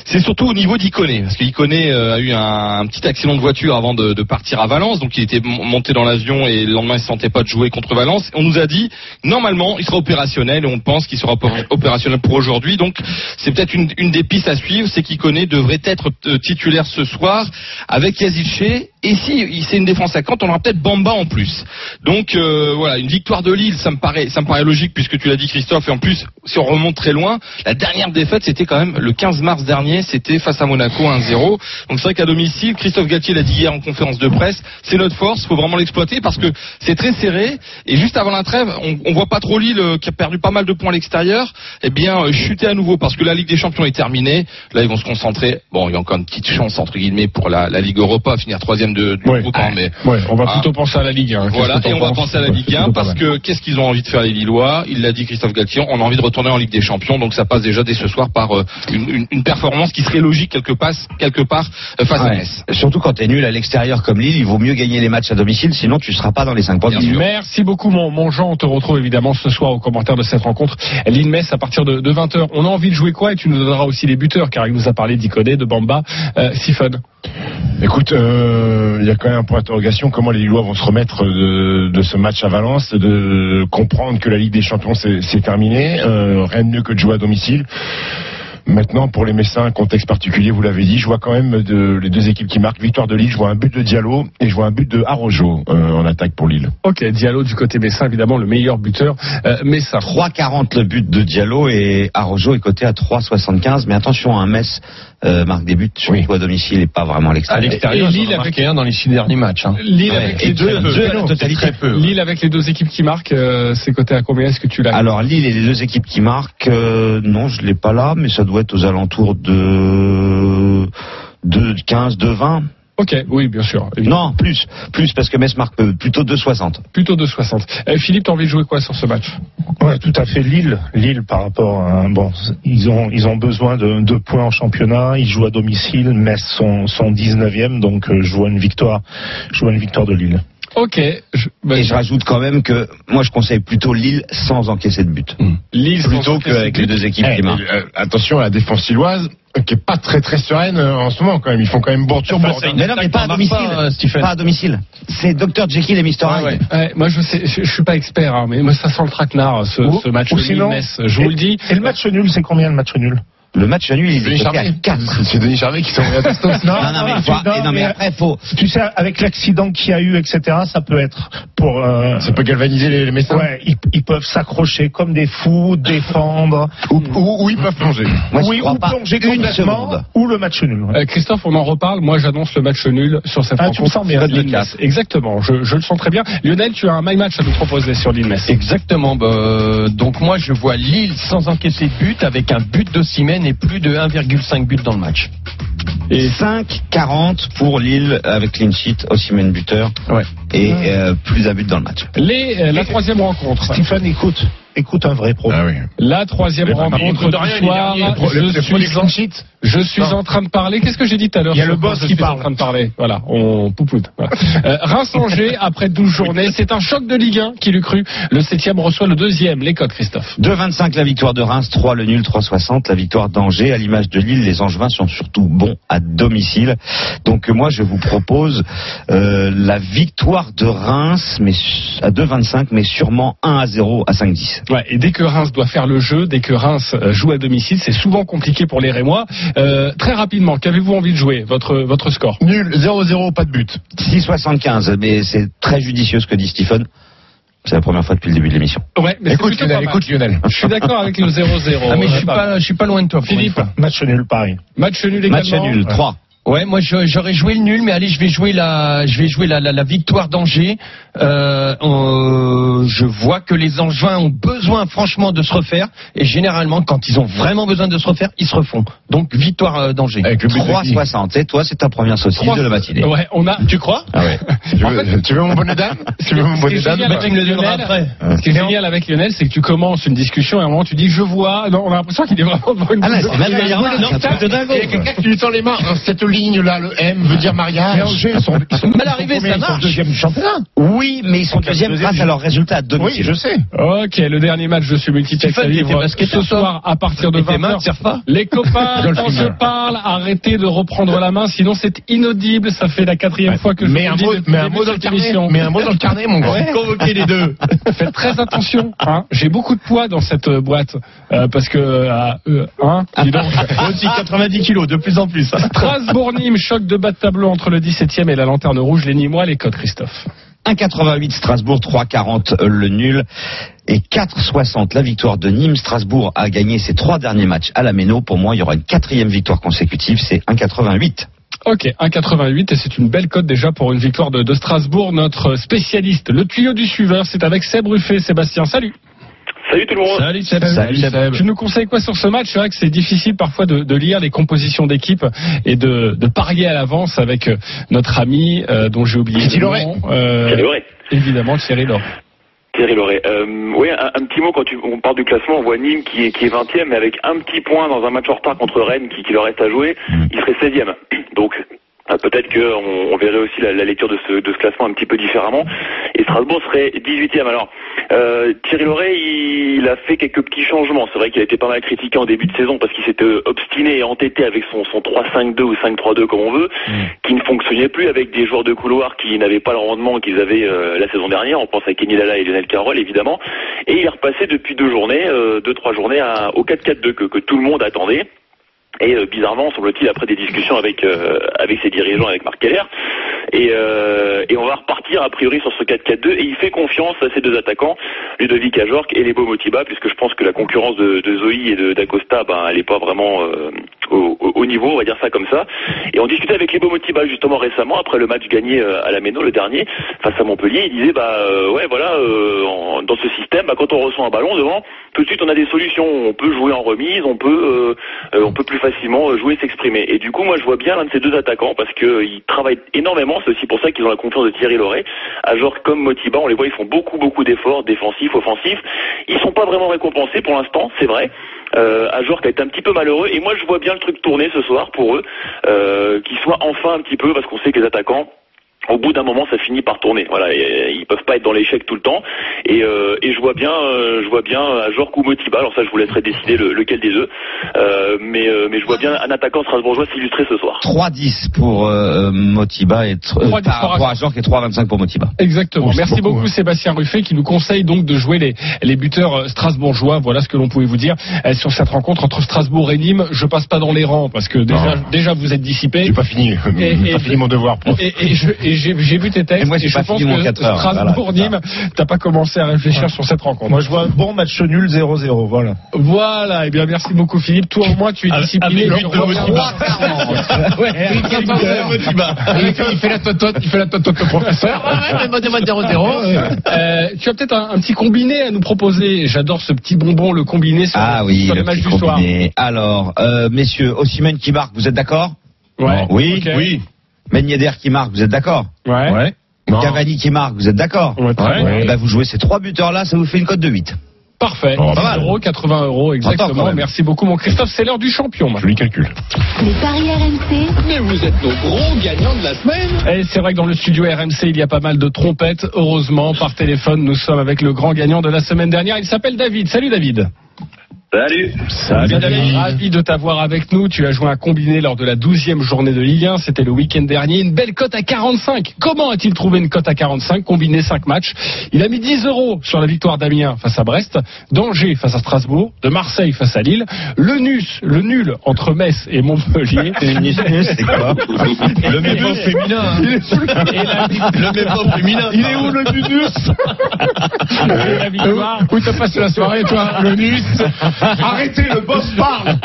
C'est surtout au niveau d'Ikoné, parce qu'Ikoné a eu un petit accident de voiture avant de partir à Valence, donc il était monté dans l'avion et le lendemain il se sentait pas de jouer contre Valence. On nous a dit normalement il sera opérationnel et on pense qu'il sera opérationnel pour aujourd'hui, donc c'est peut-être une des pistes à suivre, c'est qu'Ikoné devrait être titulaire ce soir avec Yazidche. Et si c'est une défense à 4, on aura peut-être Bamba en plus. Donc voilà, une victoire de Lille, ça me paraît logique puisque tu l'as dit Christophe. Et en plus, si on remonte très loin, la dernière défaite c'était quand même le 15 mars dernier, c'était face à Monaco 1-0. Donc c'est vrai qu'à domicile, Christophe Galtier l'a dit hier en conférence de presse, c'est notre force, faut vraiment l'exploiter parce que c'est très serré. Et juste avant la trêve, on voit pas trop Lille qui a perdu pas mal de points à l'extérieur, eh bien chuter à nouveau parce que la Ligue des Champions est terminée. Là ils vont se concentrer. Bon, il y a encore une petite chance entre guillemets pour la Ligue Europa, finir 3e du groupe, hein, mais on va plutôt penser à la Ligue 1. Voilà, et on va penser à la Ligue 1 parce que qu'est-ce qu'ils ont envie de faire les Lillois? Il l'a dit Christophe Galtier, on a envie de retourner en Ligue des Champions, donc ça passe déjà dès ce soir par une performance qui serait logique quelque part face à Metz. Surtout quand t'es nul à l'extérieur comme Lille, il vaut mieux gagner les matchs à domicile, sinon tu seras pas dans les 5 points. Merci beaucoup mon Jean, on te retrouve évidemment ce soir au commentaire de cette rencontre Lille-Metz à partir de 20h. On a envie de jouer quoi? Et tu nous donneras aussi les buteurs car il nous a parlé d'Ikoné, de Bamba, Stéphane. Écoute, il y a quand même un point d'interrogation, comment les Lillois vont se remettre de ce match à Valence, de comprendre que la Ligue des Champions c'est terminé, rien de mieux que de jouer à domicile. Maintenant, pour les Messins, contexte particulier, vous l'avez dit, je vois quand même les deux équipes qui marquent. Victoire de Lille, je vois un but de Diallo et je vois un but de Arojo en attaque pour Lille. Ok, Diallo du côté Messin, évidemment le meilleur buteur Messin. 3,40 le but de Diallo et Arojo est coté à 3,75. Mais attention, un Metz marque des buts surtout à domicile et pas vraiment à l'extérieur. À l'extérieur, Lille a marqué un dans les 6 derniers matchs. Hein. Lille avec les deux équipes qui marquent, c'est coté à combien? Est-ce que tu l'as? Alors Lille et les deux équipes qui marquent, non, je l'ai pas là, mais ça doit être aux alentours de 15, de 20. Ok, oui, bien sûr. Évidemment. Non, plus parce que Metz marque plutôt 2,60. Plutôt 2,60. Philippe, t'as envie de jouer quoi sur ce match? Ouais, tout à fait. Lille par rapport à ils ont besoin de 2 points en championnat. Ils jouent à domicile. Metz sont 19e, donc je vois une victoire de Lille. Ok. Je rajoute quand même que moi je conseille plutôt Lille sans encaisser de but. Lille plutôt qu'avec les deux équipes qui marquent. Attention à la défense lilloise qui est pas très très sereine en ce moment quand même. Ils font quand même bourre-tour. Mais pas à domicile. Pas à domicile. C'est Dr Jekyll et Mr Hyde. Moi je suis pas expert, hein, mais moi, ça sent le traquenard ce match Lille-Metz. Je vous le dis. Et le match nul, c'est combien le match nul? Le match à nul, il est coté à 4. C'est Denis Charvet qui s'est envoyé à Testos. Non, mais après, faut. Tu sais, avec l'accident qu'il y a eu, etc., ça peut être pour. Ça peut galvaniser les Messins. Ouais, ils peuvent s'accrocher comme des fous, défendre. ou ils peuvent plonger. Ou plonger complètement. Ou le match nul. Ouais. Christophe, on en reparle. Moi, j'annonce le match nul sur cette rencontre. Tu me sens bien, Lille-Metz. Exactement. Je le sens très bien. Lionel, tu as un my match à nous proposer sur Lille-Metz. Exactement. Donc, moi, je vois Lille sans encaisser de but avec un but de Osimhen et plus de 1,5 buts dans le match. Et 5,40 pour Lille avec clean sheet, Osimhen buteur. Ouais. Et plus d'un but dans le match. La troisième rencontre. Stéphane, écoute, Écoute un vrai pro. Ah oui. La troisième rencontre du soir. Je suis en train de parler. Qu'est-ce que j'ai dit tout à l'heure? Il y a le boss qui parle. En train de parler. Voilà, on pouploute. Voilà. Reims-Angers après 12 journées. C'est un choc de Ligue 1 qui l'eût cru. Le 7e reçoit le 2e. Les codes, Christophe. 2,25 la victoire de Reims, 3 le nul, 3,60 la victoire d'Angers. À l'image de Lille, les Angevins sont surtout bons à domicile. Donc moi, je vous propose la victoire de Reims mais à 2,25, mais sûrement 1-0 à 5,10. Ouais, et dès que Reims doit faire le jeu, dès que Reims joue à domicile, c'est souvent compliqué pour les Rémois. Très rapidement, qu'avez-vous envie de jouer, votre score? Nul, 0-0, pas de but. 6,75, mais c'est très judicieux ce que dit Stéphane. C'est la première fois depuis le début de l'émission. Ouais, mais écoute, Lionel. Je suis d'accord avec le 0-0. Ah, mais je suis pas loin de toi, Philippe. Match nul, Paris. Match nul également. Match nul, 3. Ouais, moi j'aurais joué le nul, mais allez, je vais jouer la victoire d'Angers. Je vois que les Angevins ont besoin franchement de se refaire, et généralement quand ils ont vraiment besoin de se refaire, ils se refont. Donc victoire d'Angers. 3,60. Et toi, c'est ta première saucisse de la matinée. Ouais, tu crois? Ah ouais. Tu veux mon bonnet d'âme? Tu veux mon bonnet d'âme? Ce qui est génial avec Lionel, c'est que tu commences une discussion et à un moment tu dis je vois. Non, on a l'impression qu'il est vraiment devant une. Ah là, c'est même meilleur. Il y a quelqu'un qui lui tend les mains. Ligne là, le M veut dire mariage. Mais Angers, ils sont mal arrivés, ça marche. Ils sont deuxième championnat. Oui, mais ils sont deuxième grâce à leur résultat à domicile. Oui, je sais. Ok, le dernier match, je suis multitâche à vivre ce soir à partir de 20h. Les copains, quand je parle, arrêtez de reprendre la main, sinon c'est inaudible. Ça fait la quatrième fois que je vous dis. Mais un mot dans le carnet. Mais un mot dans le carnet, mon gars. Convoquez les deux. Faites très attention. J'ai beaucoup de poids dans cette boîte parce que dis donc, aussi 90 kilos de plus en plus. Bourg-Nîmes, choc de bas de tableau entre le 17e et la lanterne rouge. Les Nîmois, les codes, Christophe. 1,88 Strasbourg, 3,40 le nul et 4,60 la victoire de Nîmes. Strasbourg a gagné ses 3 derniers matchs à la Méno. Pour moi, il y aura une 4e victoire consécutive, c'est 1,88. Ok, 1,88 et c'est une belle cote déjà pour une victoire de Strasbourg. Notre spécialiste, le tuyau du suiveur, c'est avec Seb Ruffet. Sébastien, salut. Salut tout le monde. Salut Seb. Salut. Tu nous conseilles quoi sur ce match? C'est vrai que c'est difficile parfois de lire les compositions d'équipe et de parier à l'avance avec notre ami dont j'ai oublié le nom. Thierry Laurey. Évidemment, Thierry Laurey. Thierry Laurey. Oui, un petit mot, quand on parle du classement, on voit Nîmes qui est 20e, mais avec un petit point dans un match en retard contre Rennes qui leur reste à jouer, il serait 16e. Donc peut-être qu'on verrait aussi la lecture de ce classement un petit peu différemment. Et Strasbourg serait 18e. Alors, Thierry Laurey, il a fait quelques petits changements. C'est vrai qu'il a été pas mal critiqué en début de saison parce qu'il s'était obstiné et entêté avec son 3-5-2 ou 5-3-2 comme on veut, qui ne fonctionnait plus avec des joueurs de couloir qui n'avaient pas le rendement qu'ils avaient la saison dernière. On pense à Kenny Lala et Lionel Carroll, évidemment. Et il est repassé depuis 2-3 journées au 4-4-2 que tout le monde attendait. Et bizarrement, semble-t-il, après des discussions avec ses dirigeants, avec Marc Keller, et on va repartir a priori sur ce 4-4-2, et il fait confiance à ses deux attaquants, Ludovic Ajorc et Lebo Mothiba, puisque je pense que la concurrence de Zoé et d'Acosta, elle n'est pas vraiment au niveau, on va dire ça comme ça. Et on discutait avec Lebo Mothiba justement récemment, après le match gagné à la Méno, le dernier, face à Montpellier, il disait dans ce système, quand on reçoit un ballon devant, tout de suite on a des solutions, on peut jouer en remise, on peut plus facilement jouer et s'exprimer. Et du coup, moi, je vois bien l'un de ces deux attaquants parce qu'ils travaillent énormément. C'est aussi pour ça qu'ils ont la confiance de Thierry Laurey. À genre comme Mothiba, on les voit, ils font beaucoup d'efforts défensifs, offensifs. Ils sont pas vraiment récompensés pour l'instant, c'est vrai. Ajorc a été un petit peu malheureux et moi, je vois bien le truc tourner ce soir pour eux, qu'ils soient enfin un petit peu, parce qu'on sait que les attaquants, au bout d'un moment, ça finit par tourner. Voilà, ils peuvent pas être dans l'échec tout le temps. Et je vois bien Ajorc ou Mothiba. Alors ça, je vous laisserai décider lequel des deux. Mais je vois bien un attaquant strasbourgeois s'illustrer ce soir. 3-10 pour Mothiba et 3-10 pour Ajorc et 3-25 pour Mothiba. Exactement. Merci beaucoup Sébastien Ruffet qui nous conseille donc de jouer les buteurs strasbourgeois. Voilà ce que l'on pouvait vous dire sur cette rencontre entre Strasbourg et Nîmes. Je passe pas dans les rangs parce que déjà vous êtes dissipé. J'ai pas fini. J'ai pas fini mon devoir. J'ai vu tes textes. Et moi, je pense que Strasbourg-Nîmes, t'as pas commencé à réfléchir sur cette rencontre. Moi, je vois un bon match nul 0-0. Voilà. Voilà. Eh bien, merci beaucoup, Philippe. Toi, au moins, tu es discipliné. Il fait la totote, le professeur. Ouais, mais 0-0. Tu as peut-être un petit combiné à nous proposer. J'adore ce petit bonbon, le combiné sur le match du soir. Alors, messieurs, Osimhen qui marque, vous êtes d'accord? Ouais. Oui. Ben Yedder qui marque, vous êtes d'accord? Ouais. Cavani qui marque, vous êtes d'accord? Ouais. Vous jouez ces 3 buteurs-là, ça vous fait une cote de 8. Parfait. Oh, pas mal. 80 euros, exactement. Merci beaucoup, mon Christophe. C'est l'heure du champion. Je lui calcule. Les paris RMC. Mais vous êtes nos gros gagnants de la semaine. Et c'est vrai que dans le studio RMC, il y a pas mal de trompettes. Heureusement, par téléphone, nous sommes avec le grand gagnant de la semaine dernière. Il s'appelle David. Salut, David. Salut. Salut David, ravi de t'avoir avec nous. Tu as joué un combiné lors de la 12e journée de Ligue 1, c'était le week-end dernier. Une belle cote à 45. Comment a-t-il trouvé une cote à 45? Combiné 5 matchs. Il a mis 10 euros sur la victoire d'Amiens face à Brest, d'Angers face à Strasbourg, de Marseille face à Lille, le nul entre Metz et Montpellier. C'est quoi? Le mémo féminin. Hein. Le mémo féminin. Il est où le nunus? La victoire. Où t'as passé la soirée, toi? Le nunus. Arrêtez, le boss parle.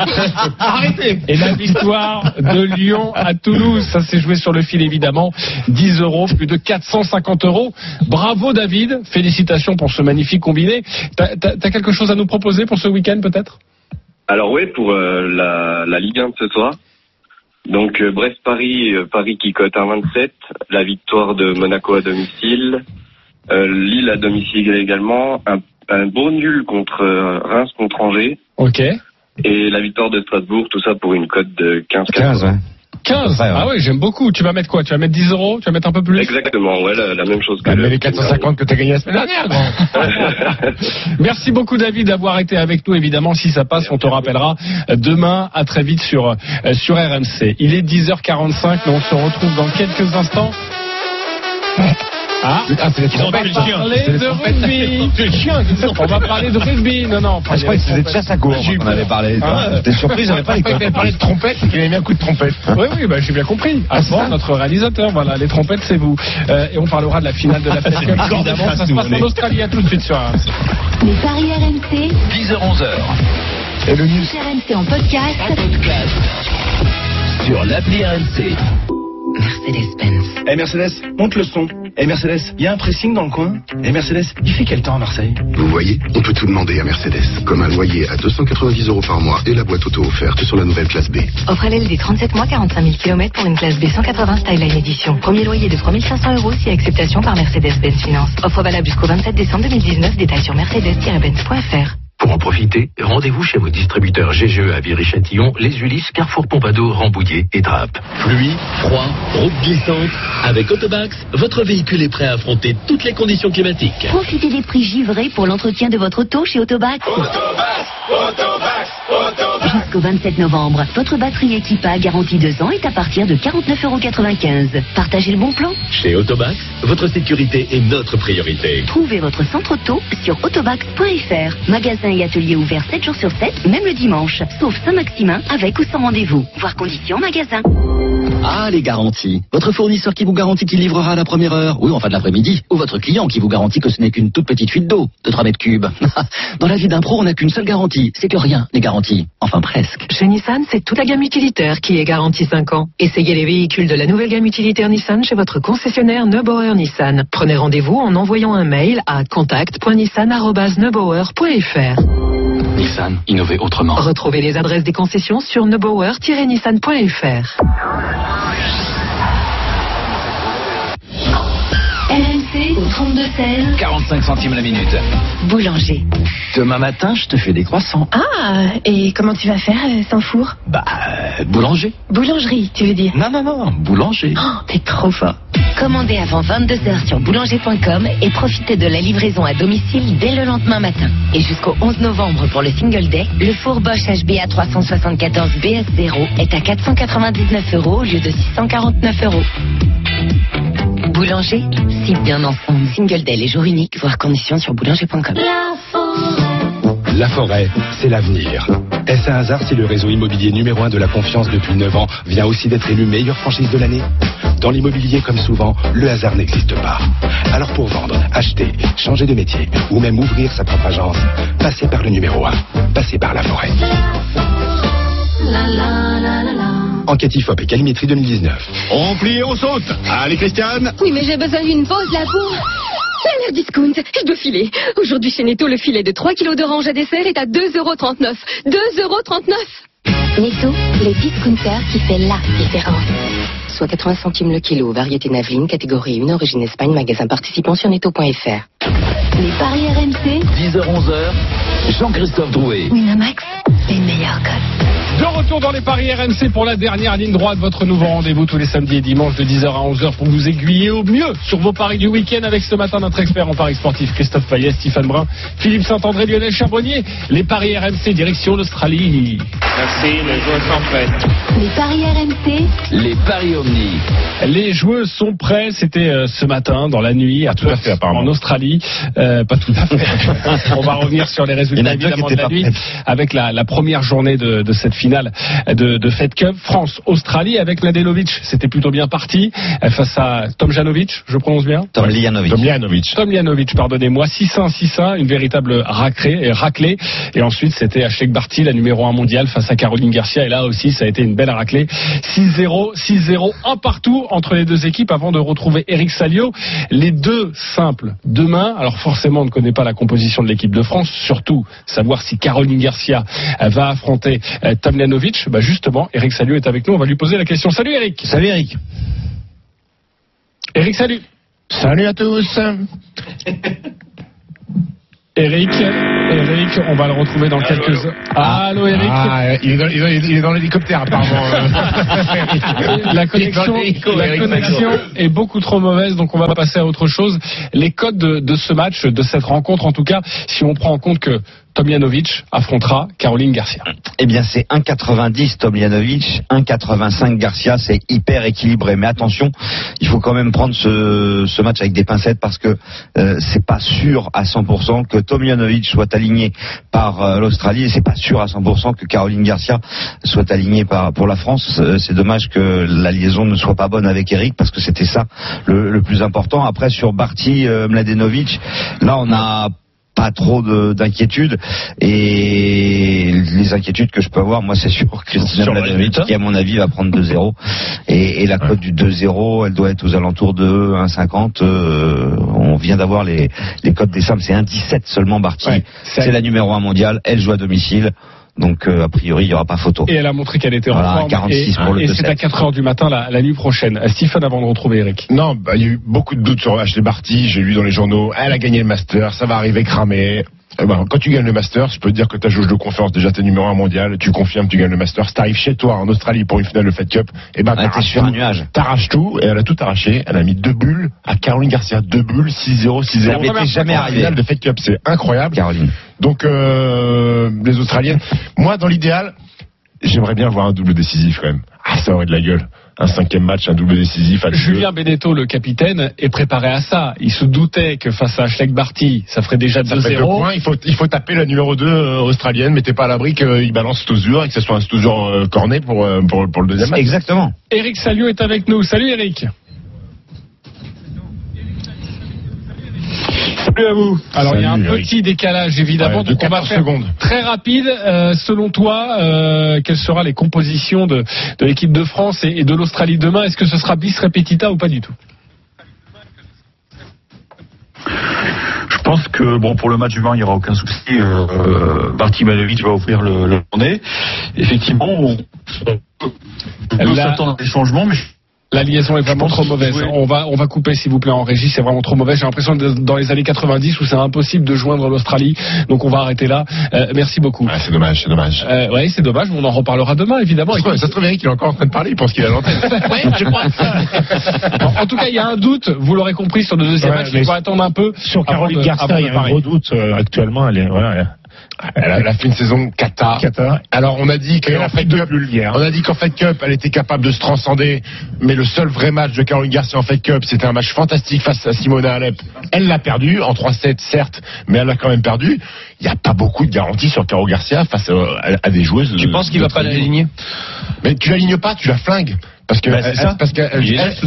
Arrêtez. Et la victoire de Lyon à Toulouse, ça s'est joué sur le fil évidemment, 10 euros, plus de 450 euros. Bravo David, félicitations pour ce magnifique combiné. T'as quelque chose à nous proposer pour ce week-end peut-être? Alors oui, pour la Ligue 1 de ce soir. Donc Brest-Paris, Paris qui cote à 27, la victoire de Monaco à domicile, Lille à domicile également, un beau nul contre Reims contre Angers. Ok. Et la victoire de Strasbourg, tout ça pour une cote de 15-15. 15 ouais. Ah oui, j'aime beaucoup. Tu vas mettre quoi? Tu vas mettre 10 euros? Tu vas mettre un peu plus? Exactement, ouais, la même chose que les 450 que tu as gagné la semaine dernière. Merci beaucoup David d'avoir été avec nous. Évidemment, si ça passe, on te rappellera demain. À très vite sur RMC. Il est 10h45, mais on se retrouve dans quelques instants. C'est les trompettes. On va parler de rugby. Non. Je crois que c'était déjà sa gourde. On avait parlé. T'es surpris, j'avais pas les trompettes. On parlait de trompettes et qu'il avait mis un coup de trompette. Oui, bah, j'ai bien compris. Avant, notre réalisateur, voilà, les trompettes, c'est vous. Et on parlera de la finale de la Fed Cup. Évidemment, ça se passe en Australie. À tout de suite sur RMC. Les paris RMC. 10h-11h. Et le news RMC en podcast. Sur l'appli RMC. Mercedes-Benz. Eh Mercedes, monte le son. Eh Mercedes, il y a un pressing dans le coin. Eh Mercedes, il fait quel temps à Marseille? Vous voyez, on peut tout demander à Mercedes. Comme un loyer à 290 euros par mois et la boîte auto offerte sur la nouvelle classe B. Offre à l'aile des 37 mois 45 000 km pour une classe B 180 Styline Edition. Premier loyer de 3500 euros si acceptation par Mercedes-Benz Finance. Offre valable jusqu'au 27 décembre 2019. Détails sur mercedes-benz.fr. Pour en profiter, rendez-vous chez vos distributeurs GGE à Viry-Châtillon, Les Ulysses, Carrefour Pompadour, Rambouillet et Trappes. Pluie, froid, route glissante. Avec Autobax, votre véhicule est prêt à affronter toutes les conditions climatiques. Profitez des prix givrés pour l'entretien de votre auto chez Autobax. Autobax, Autobax, Autobax. Jusqu'au 27 novembre, votre batterie Equipa garantie 2 ans est à partir de 49,95 €. Partagez le bon plan. Chez Autobax, votre sécurité est notre priorité. Trouvez votre centre auto sur autobax.fr. Magasin et atelier ouvert 7 jours sur 7, même le dimanche, sauf Saint-Maximin, avec ou sans rendez-vous. Voir conditions magasin. Ah, les garanties. Votre fournisseur qui vous garantit qu'il livrera à la première heure, ou en fin de l'après-midi, ou votre client qui vous garantit que ce n'est qu'une toute petite fuite d'eau de 3 mètres cubes. Dans la vie d'un pro, on n'a qu'une seule garantie, c'est que rien n'est garanti. Enfin, presque. Chez Nissan, c'est toute la gamme utilitaire qui est garantie 5 ans. Essayez les véhicules de la nouvelle gamme utilitaire Nissan chez votre concessionnaire Neubauer Nissan. Prenez rendez-vous en envoyant un mail à contact.nissan@neubauer.fr. Nissan, innover autrement. Retrouvez les adresses des concessions sur neubauer-nissan.fr. RMC au 32-16. 45 centimes la minute. Boulanger. Demain matin, je te fais des croissants. Ah, et comment tu vas faire sans four? Bah, boulanger. Boulangerie, tu veux dire? Non, boulanger. Oh, t'es trop fort. Commandez avant 22h sur boulanger.com et profitez de la livraison à domicile dès le lendemain matin. Et jusqu'au 11 novembre pour le Single Day, le four Bosch HBA 374 BS0 est à 499 € au lieu de 649 €. Boulanger, si bien ensemble. Single Day, les jours uniques, voir conditions sur boulanger.com. La forêt, c'est l'avenir. Est-ce un hasard si le réseau immobilier numéro 1 de la confiance depuis 9 ans vient aussi d'être élu meilleure franchise de l'année? Dans l'immobilier, comme souvent, le hasard n'existe pas. Alors pour vendre, acheter, changer de métier ou même ouvrir sa propre agence, passez par le numéro 1, passez par la forêt. La, la, la, la, la. Enquête IFOP et Calimétrie 2019. On plie et on saute. Allez Christiane. Oui mais j'ai besoin d'une pause là pour... C'est la discount, je dois filer. Aujourd'hui chez Netto, le filet de 3 kg d'orange à dessert est à 2,39 €. 2,39 €. Netto, le discounter qui fait la différence. Soit 80 centimes le kilo, variété Naveline, catégorie 1, origine Espagne, magasin participant sur netto.fr. Les paris RMC, 10h-11h. Jean-Christophe Drouet. Winamax, les meilleurs codes. De retour dans les paris RMC pour la dernière ligne droite. Votre nouveau rendez-vous tous les samedis et dimanches de 10h à 11h pour vous aiguiller au mieux sur vos paris du week-end avec ce matin notre expert en paris sportif Christophe Payet, Stéphane Brun, Philippe Saint-André, Lionel Charbonnier. Les paris RMC direction l'Australie. Merci, les joueurs sont prêts. Les paris RMC, les paris Omni. Les joueurs sont prêts. C'était ce matin dans la nuit à Perth, fait, apparemment. En Australie. Pas tout à fait. On va revenir sur les résultats. Évidemment de la nuit, avec la première journée de cette finale de Fed Cup, France-Australie, avec Mladenovic, c'était plutôt bien parti, face à Tomljanović, je prononce bien Tomljanović, pardonnez-moi, 6-1, 6-1, une véritable raclée, et ensuite c'était Ashleigh Barty, la numéro 1 mondiale, face à Caroline Garcia, et là aussi ça a été une belle raclée, 6-0, 6-0, un partout entre les deux équipes, avant de retrouver Eric Saliot, les deux simples demain. Alors forcément on ne connaît pas la composition de l'équipe de France, surtout savoir si Caroline Garcia va affronter Tomljanović. Bah justement, Eric Saliot est avec nous. On va lui poser la question. Salut Eric. Salut Eric. Eric, salut. Salut à tous. Eric, on va le retrouver dans quelques heures. Allô Eric. Il est dans l'hélicoptère apparemment. La connexion est beaucoup trop mauvaise, donc on va passer à autre chose. Les codes de ce match, de cette rencontre en tout cas, si on prend en compte que Tomljanović affrontera Caroline Garcia. Eh bien c'est 1,90 Tomljanović, 1,85 Garcia, c'est hyper équilibré. Mais attention, il faut quand même prendre ce match avec des pincettes parce que c'est pas sûr à 100% que Tomljanović soit aligné par l'Australie et c'est pas sûr à 100% que Caroline Garcia soit alignée pour la France. C'est dommage que la liaison ne soit pas bonne avec Eric parce que c'était ça le plus important. Après sur Barty, Mladenovic, là on a pas trop d'inquiétudes et les inquiétudes que je peux avoir, moi c'est sûr Christophe Mladenovic qui à mon avis va prendre 2-0 et la cote du 2-0 elle doit être aux alentours de 1,50. On vient d'avoir les cotes des simples, c'est 1,17 seulement Barty, c'est la numéro 1 mondiale, elle joue à domicile. Donc, a priori, il n'y aura pas photo. Et elle a montré qu'elle était en forme. 46 pour le 2-7. Et c'est à 4h du matin la nuit prochaine. Stéphane, avant de retrouver Eric. Non, il y a eu beaucoup de doutes sur Ashleigh Barty. J'ai lu dans les journaux, elle a gagné le master, ça va arriver cramé. Quand tu gagnes le Master, je peux te dire que ta jauge de confiance, déjà t'es numéro 1 mondial, tu confirmes, tu gagnes le Master, si t'arrives chez toi en Australie pour une finale de Fed Cup, et ben t'arraches sur un nuage. T'arraches tout, et elle a tout arraché, elle a mis 2 bulles à Caroline Garcia, 2 bulles, 6-0, 6-0. Ça n'était jamais arrivé. Finale de Fed Cup, c'est incroyable. Caroline. Donc, les Australiennes, moi dans l'idéal, j'aimerais bien voir un double décisif quand même. Ah, ça aurait de la gueule. Un 5e match, un double décisif. Julien Benetto, le capitaine, est préparé à ça. Il se doutait que face à Ashleigh Barty, ça ferait déjà 2-0. Il faut taper la numéro 2 australienne. Mettez pas à l'abri qu'il balance Stöger et que ce soit un Stöger corné pour le deuxième match. Exactement. Eric Saliot est avec nous. Salut Eric. Salut à vous. Alors il y a un petit décalage évidemment, donc on va faire très rapide. Selon toi, quelles seront les compositions de l'équipe de France et de l'Australie demain? Est-ce que ce sera bis repetita ou pas du tout? Je pense que pour le match humain, il n'y aura aucun souci. Barty Mladenovic va ouvrir le tournée. Effectivement, on peut s'attendre à des changements, mais la liaison est vraiment trop mauvaise. Oui. On va couper, s'il vous plaît, en régie. C'est vraiment trop mauvais. J'ai l'impression que dans les années 90 où c'est impossible de joindre l'Australie. Donc on va arrêter là. Merci beaucoup. Ah, c'est dommage, c'est dommage. Oui, c'est dommage. On en reparlera demain, évidemment. Ça se trouve, Eric, il est encore en train de parler. Il pense qu'il a l'antenne. Oui, je crois ça. En tout cas, il y a un doute. Vous l'aurez compris sur le deuxième match. Il faut attendre un peu. Sur Caroline Garcia, il y a un gros doute actuellement. Elle a fait une saison cata. Alors on a dit qu'en Fed Cup, elle était capable de se transcender, mais le seul vrai match de Caroline Garcia en Fed Cup, c'était un match fantastique face à Simona Halep. Elle l'a perdu en 3-7 certes, mais elle l'a quand même perdu. Il n'y a pas beaucoup de garanties sur Caro Garcia face à des joueuses. Tu penses qu'il va pas l'aligner? Mais tu l'alignes pas, tu la flingues. Parce que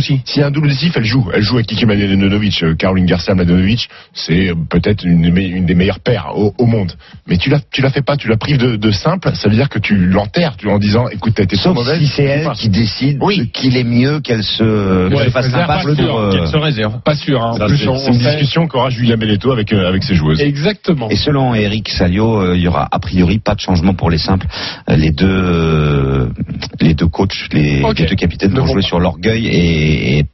s'il y a un double décisif, elle joue avec Kiki Mladenovic, Caroline Garcia Mladenovic, c'est peut-être une des meilleures paires au monde. Mais tu la fais pas, tu la prives de simple, ça veut dire que tu l'enterres, en disant écoute, t'as été trop mauvaise. Si c'est elle qui décide qu'il est mieux qu'elle se fasse un pas qu'elle se réserve. Pas sûr, hein. C'est une discussion qu'aura Julien Benetto avec ses joueuses. Exactement. Et selon Eric Saliot, il y aura a priori pas de changement pour les simples. Les deux coachs, les deux capitaines vont jouer sur l'orgueil et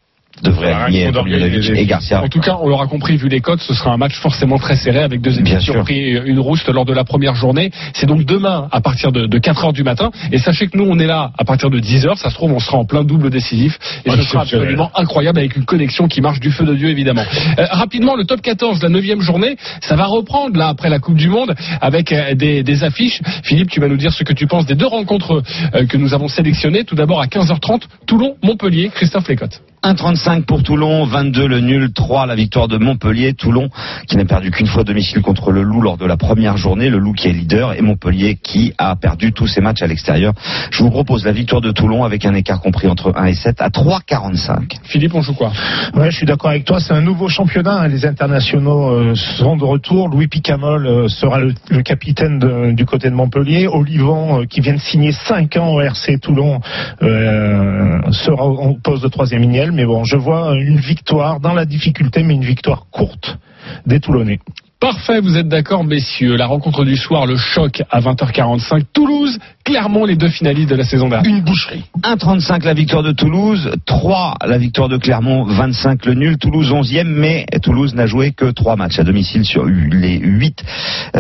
devrait aligner Tomljanović et Garcia. En tout cas, on l'aura compris, vu les cotes, ce sera un match forcément très serré avec deux équipes qui ont pris une rouste lors de la première journée. C'est donc demain à partir de 4h du matin. Et sachez que nous, on est là à partir de 10h. Ça se trouve, on sera en plein double décisif. Et ce sera absolument incroyable avec une connexion qui marche du feu de Dieu, évidemment. Rapidement, le top 14, la 9e journée, ça va reprendre là après la Coupe du Monde avec des affiches. Philippe, tu vas nous dire ce que tu penses des deux rencontres que nous avons sélectionnées. Tout d'abord à 15h30, Toulon-Montpellier. Christophe, les cotes. 1,35 pour Toulon, 22 le nul, 3 la victoire de Montpellier. Toulon qui n'a perdu qu'une fois à domicile contre le Loup lors de la première journée, le Loup qui est leader et Montpellier qui a perdu tous ses matchs à l'extérieur. Je vous propose la victoire de Toulon avec un écart compris entre 1 et 7 à 3,45. Philippe, on joue quoi ? Ouais, je suis d'accord avec toi, c'est un nouveau championnat, les internationaux seront de retour. Louis Picamol sera le capitaine du côté de Montpellier. Olivon qui vient de signer 5 ans au RC Toulon sera en poste de 3e ligne. Mais bon, je vois une victoire dans la difficulté, mais une victoire courte des Toulonnais. Parfait, vous êtes d'accord, messieurs. La rencontre du soir, le choc à 20h45. Toulouse, Clermont, les deux finalistes de la saison dernière. Une boucherie. 1,35 la victoire de Toulouse, 3 la victoire de Clermont, 25 le nul. Toulouse 11e, mais Toulouse n'a joué que 3 matchs à domicile sur les 8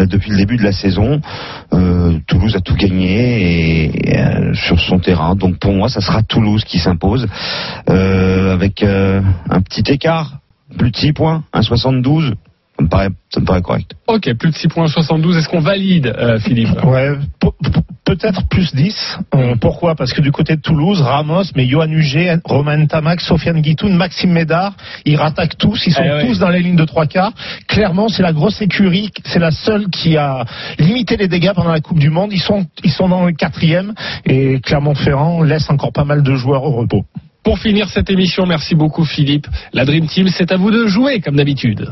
depuis le début de la saison. Toulouse a tout gagné et, sur son terrain. Donc pour moi, ça sera Toulouse qui s'impose avec un petit écart, plus de 6 points, 1,72. Ça me paraît correct. Ok, plus de 6,72. Est-ce qu'on valide, Philippe ? Ouais, peut-être plus 10. Pourquoi ? Parce que du côté de Toulouse, Ramos, mais Johan Huger, Romain Tamac, Sofiane Guitoun, Maxime Médard, ils rattaquent tous, ils sont tous dans les lignes de 3/4. Clairement, c'est la grosse écurie, c'est la seule qui a limité les dégâts pendant la Coupe du Monde. Ils sont dans le 4e et Clermont-Ferrand laisse encore pas mal de joueurs au repos. Pour finir cette émission, merci beaucoup Philippe. La Dream Team, c'est à vous de jouer comme d'habitude.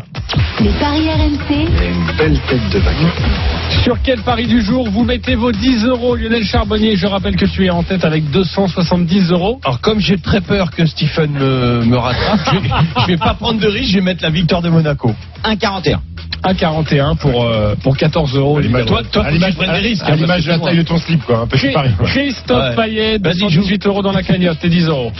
Les paris RMC. Une belle tête de vainqueur. Sur quel pari du jour vous mettez vos 10 €, Lionel Charbonnier? Je rappelle que tu es en tête avec 270 €. Alors comme j'ai très peur que Stephen me rattrape, je vais pas prendre de risque, je vais mettre la victoire de Monaco. 1,41. 1,41 pour 14 €. Toi, à l'image de la taille de ton slip, quoi. Un petit pari, quoi. Christophe Payet, 18 € dans la cagnotte et 10 €.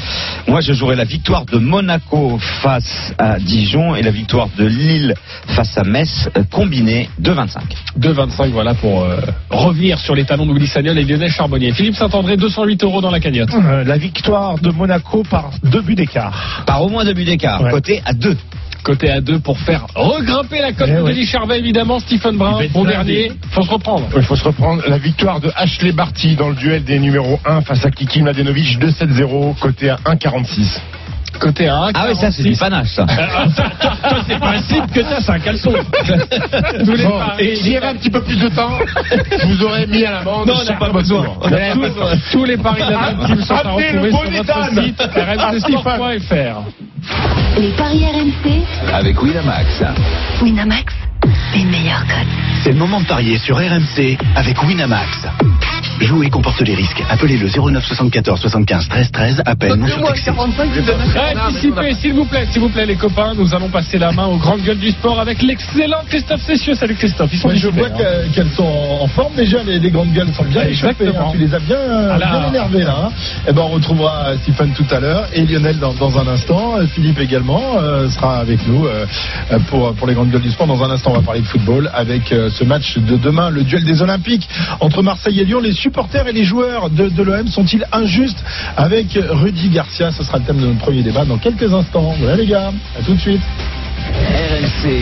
Moi, je jouerai la victoire de Monaco face à Dijon et la victoire de Lille face à Metz, combinée de 25. De 25, voilà, pour revenir sur les talons de Willy Sagnol et Lionel Charbonnier. Philippe Saint-André, 208 € dans la cagnotte. La victoire de Monaco par 2 buts d'écart. Par au moins 2 buts d'écart, coté à 2. Côté à 2 pour faire regrimper la cote de Denis Charvet, évidemment. Stephen Brun, bon dernier. Il faut se reprendre. La victoire de Ashleigh Barty dans le duel des numéros 1 face à Kiki Mladenovic, 2-7-0, côté à 1,46. Côté à 1,46. Ah oui, ça c'est du panache, ça. Toi, c'est pas un slip que t'as, c'est un caleçon. Et j'y avais un petit peu plus de temps, je vous aurais mis à l'amende. Non, on n'a pas besoin. Tous les paris de la même team sont à retrouver sur notre site rmcsport.fr. Les paris RMC avec Winamax. Winamax, les meilleurs codes. C'est le moment de parier sur RMC avec Winamax. Jouer comporte les risques. Appelez le 09 74 75 13 13. Appel non surtaxé. Participez, s'il vous plaît, les copains. Nous allons passer la main aux grandes gueules du sport avec l'excellent Christophe Cessieux. Salut Christophe. Je vois qu'elles sont en forme déjà. Les grandes gueules sont bien échauffées. Hein, tu les as bien énervées là. Hein. Et ben on retrouvera Stéphane tout à l'heure et Lionel dans un instant. Philippe également sera avec nous pour les grandes gueules du sport. Dans un instant, on va parler de football avec ce match de demain, le duel des Olympiques entre Marseille et Lyon. Les supporters et les joueurs de l'OM sont-ils injustes avec Rudy Garcia? Ce sera le thème de notre premier débat dans quelques instants. Voilà les gars, à tout de suite. RMC.